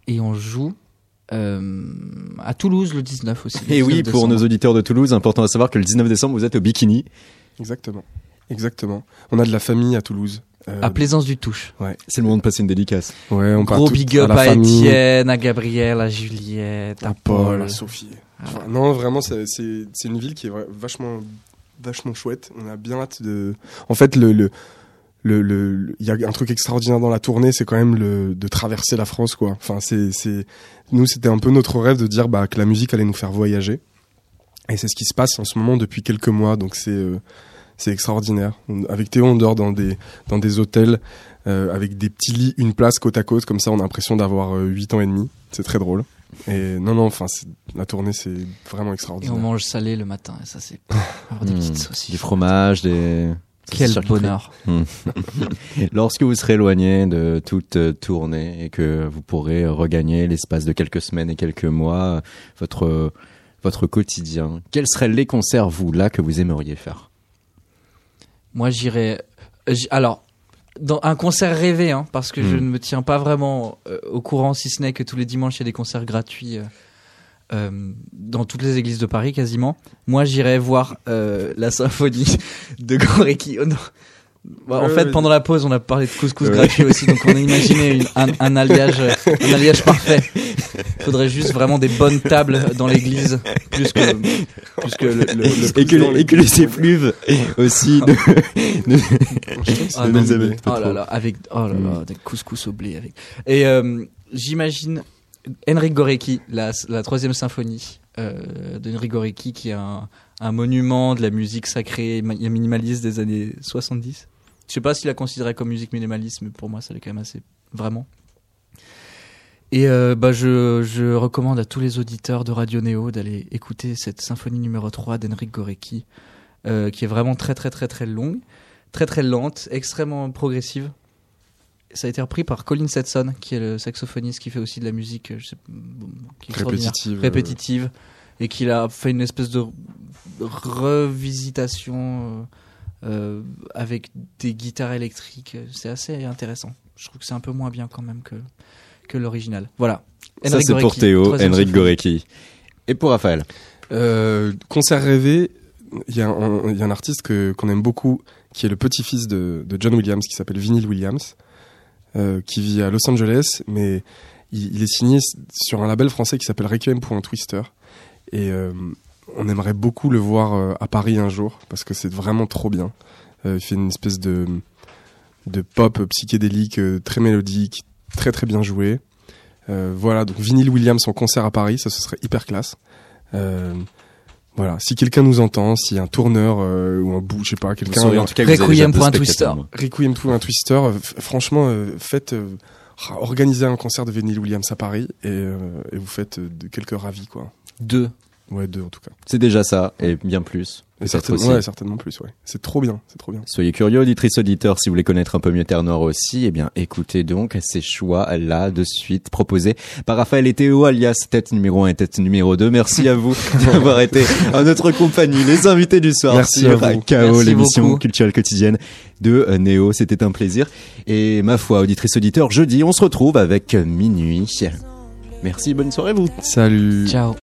et on joue... Euh, à Toulouse le dix-neuf aussi. Le et oui, décembre. Pour nos auditeurs de Toulouse, important à savoir que le dix-neuf décembre, vous êtes au Bikini. Exactement, exactement. On a de la famille à Toulouse. Euh, à Plaisance du Touche. Ouais. C'est le moment de passer une dédicace. Ouais, on Gros big up à, à Étienne, à Gabriel, à Juliette, à, à Paul, Paul, à Sophie. Ah. Enfin, non, vraiment, c'est, c'est, c'est une ville qui est vachement, vachement chouette. On a bien hâte de. En fait, le. le Le, le, il y a un truc extraordinaire dans la tournée, c'est quand même le, de traverser la France, quoi. Enfin, c'est, c'est, nous, c'était un peu notre rêve de dire, bah, que la musique allait nous faire voyager. Et c'est ce qui se passe en ce moment depuis quelques mois. Donc, c'est, euh, c'est extraordinaire. On, avec Théo, on dort dans des, dans des hôtels, euh, avec des petits lits, une place côte à côte. Comme ça, on a l'impression d'avoir euh, huit ans et demi. C'est très drôle. Et non, non, enfin, la tournée, c'est vraiment extraordinaire. Et on mange salé le matin. Et ça, c'est des petites saucisses. Du fromage, des... Quel bonheur. Lorsque vous serez éloigné de toute tournée et que vous pourrez regagner l'espace de quelques semaines et quelques mois, votre, votre quotidien, quels seraient les concerts, vous, là, que vous aimeriez faire ? Moi, j'irais... Alors, dans un concert rêvé, hein, parce que mmh. je ne me tiens pas vraiment au courant, si ce n'est que tous les dimanches, il y a des concerts gratuits... Euh, dans toutes les églises de Paris quasiment. Moi j'irais voir euh, la symphonie de Gorecki. Oh, bah, en euh, fait oui. Pendant la pause on a parlé de couscous euh, gratuit oui. aussi, donc on a imaginé une, un, un alliage un alliage parfait. Faudrait juste vraiment des bonnes tables dans l'église, plus que plus que le, le, le et que le, et que les effluves aussi de, de, ah, de non, les mais, oh là là avec oh là là des couscous au blé avec et euh, j'imagine Enrico Gorecki, la, la troisième symphonie euh, d'Enrico Gorecki, qui est un, un monument de la musique sacrée et minimaliste des années soixante-dix. Je sais pas s'il la considérait comme musique minimaliste, mais pour moi, ça l'est quand même assez vraiment. Et euh, bah, je, je recommande à tous les auditeurs de Radio Néo d'aller écouter cette symphonie numéro trois d'Enrico Gorecki, euh, qui est vraiment très très très très longue, très très lente, extrêmement progressive. Ça a été repris par Colin Stetson, qui est le saxophoniste qui fait aussi de la musique je sais, qui est répétitive, répétitive et qui a fait une espèce de revisitation euh, avec des guitares électriques. C'est assez intéressant. Je trouve que c'est un peu moins bien quand même que, que l'original. Voilà. Ça, Enrico c'est Gorecki, pour Théo, Enrico Gorecki. Et pour Raphaël euh, concert rêvé, il y a un, y a un artiste que, qu'on aime beaucoup, qui est le petit-fils de, de John Williams, qui s'appelle Vinyl Williams. Euh, qui vit à Los Angeles, mais il, il est signé sur un label français qui s'appelle Requiem pour un Twister. Et euh, on aimerait beaucoup le voir euh, à Paris un jour, parce que c'est vraiment trop bien. Euh, il fait une espèce de, de pop psychédélique, euh, très mélodique, très très bien joué. Euh, voilà, donc Vinyl Williams en concert à Paris, ça ce serait hyper classe. Euh, Voilà, si quelqu'un nous entend, si un tourneur euh, ou un bout, je sais pas, quelqu'un. En tout cas, Requiem pour un Twister. Requiem pour un Twister. Euh, f- franchement, euh, faites euh, organisez un concert de Vinyl Williams à Paris et, euh, et vous faites euh, quelques ravis quoi. Deux. Ouais, deux en tout cas. C'est déjà ça, et bien plus. Et certain, ouais, certainement plus, ouais. C'est trop bien, c'est trop bien. Soyez curieux, auditrices, auditeurs, si vous voulez connaître un peu mieux Terre Noire aussi, eh bien, écoutez donc ces choix-là de suite proposés par Raphaël et Théo, alias tête numéro un et tête numéro deux. Merci à vous d'avoir été à notre compagnie, les invités du soir. Merci sur à vous. K O, l'émission beaucoup. Culturelle quotidienne de Néo. C'était un plaisir. Et ma foi, auditrices, auditeurs, jeudi, on se retrouve avec Minuit. Merci, bonne soirée vous. Salut. Ciao.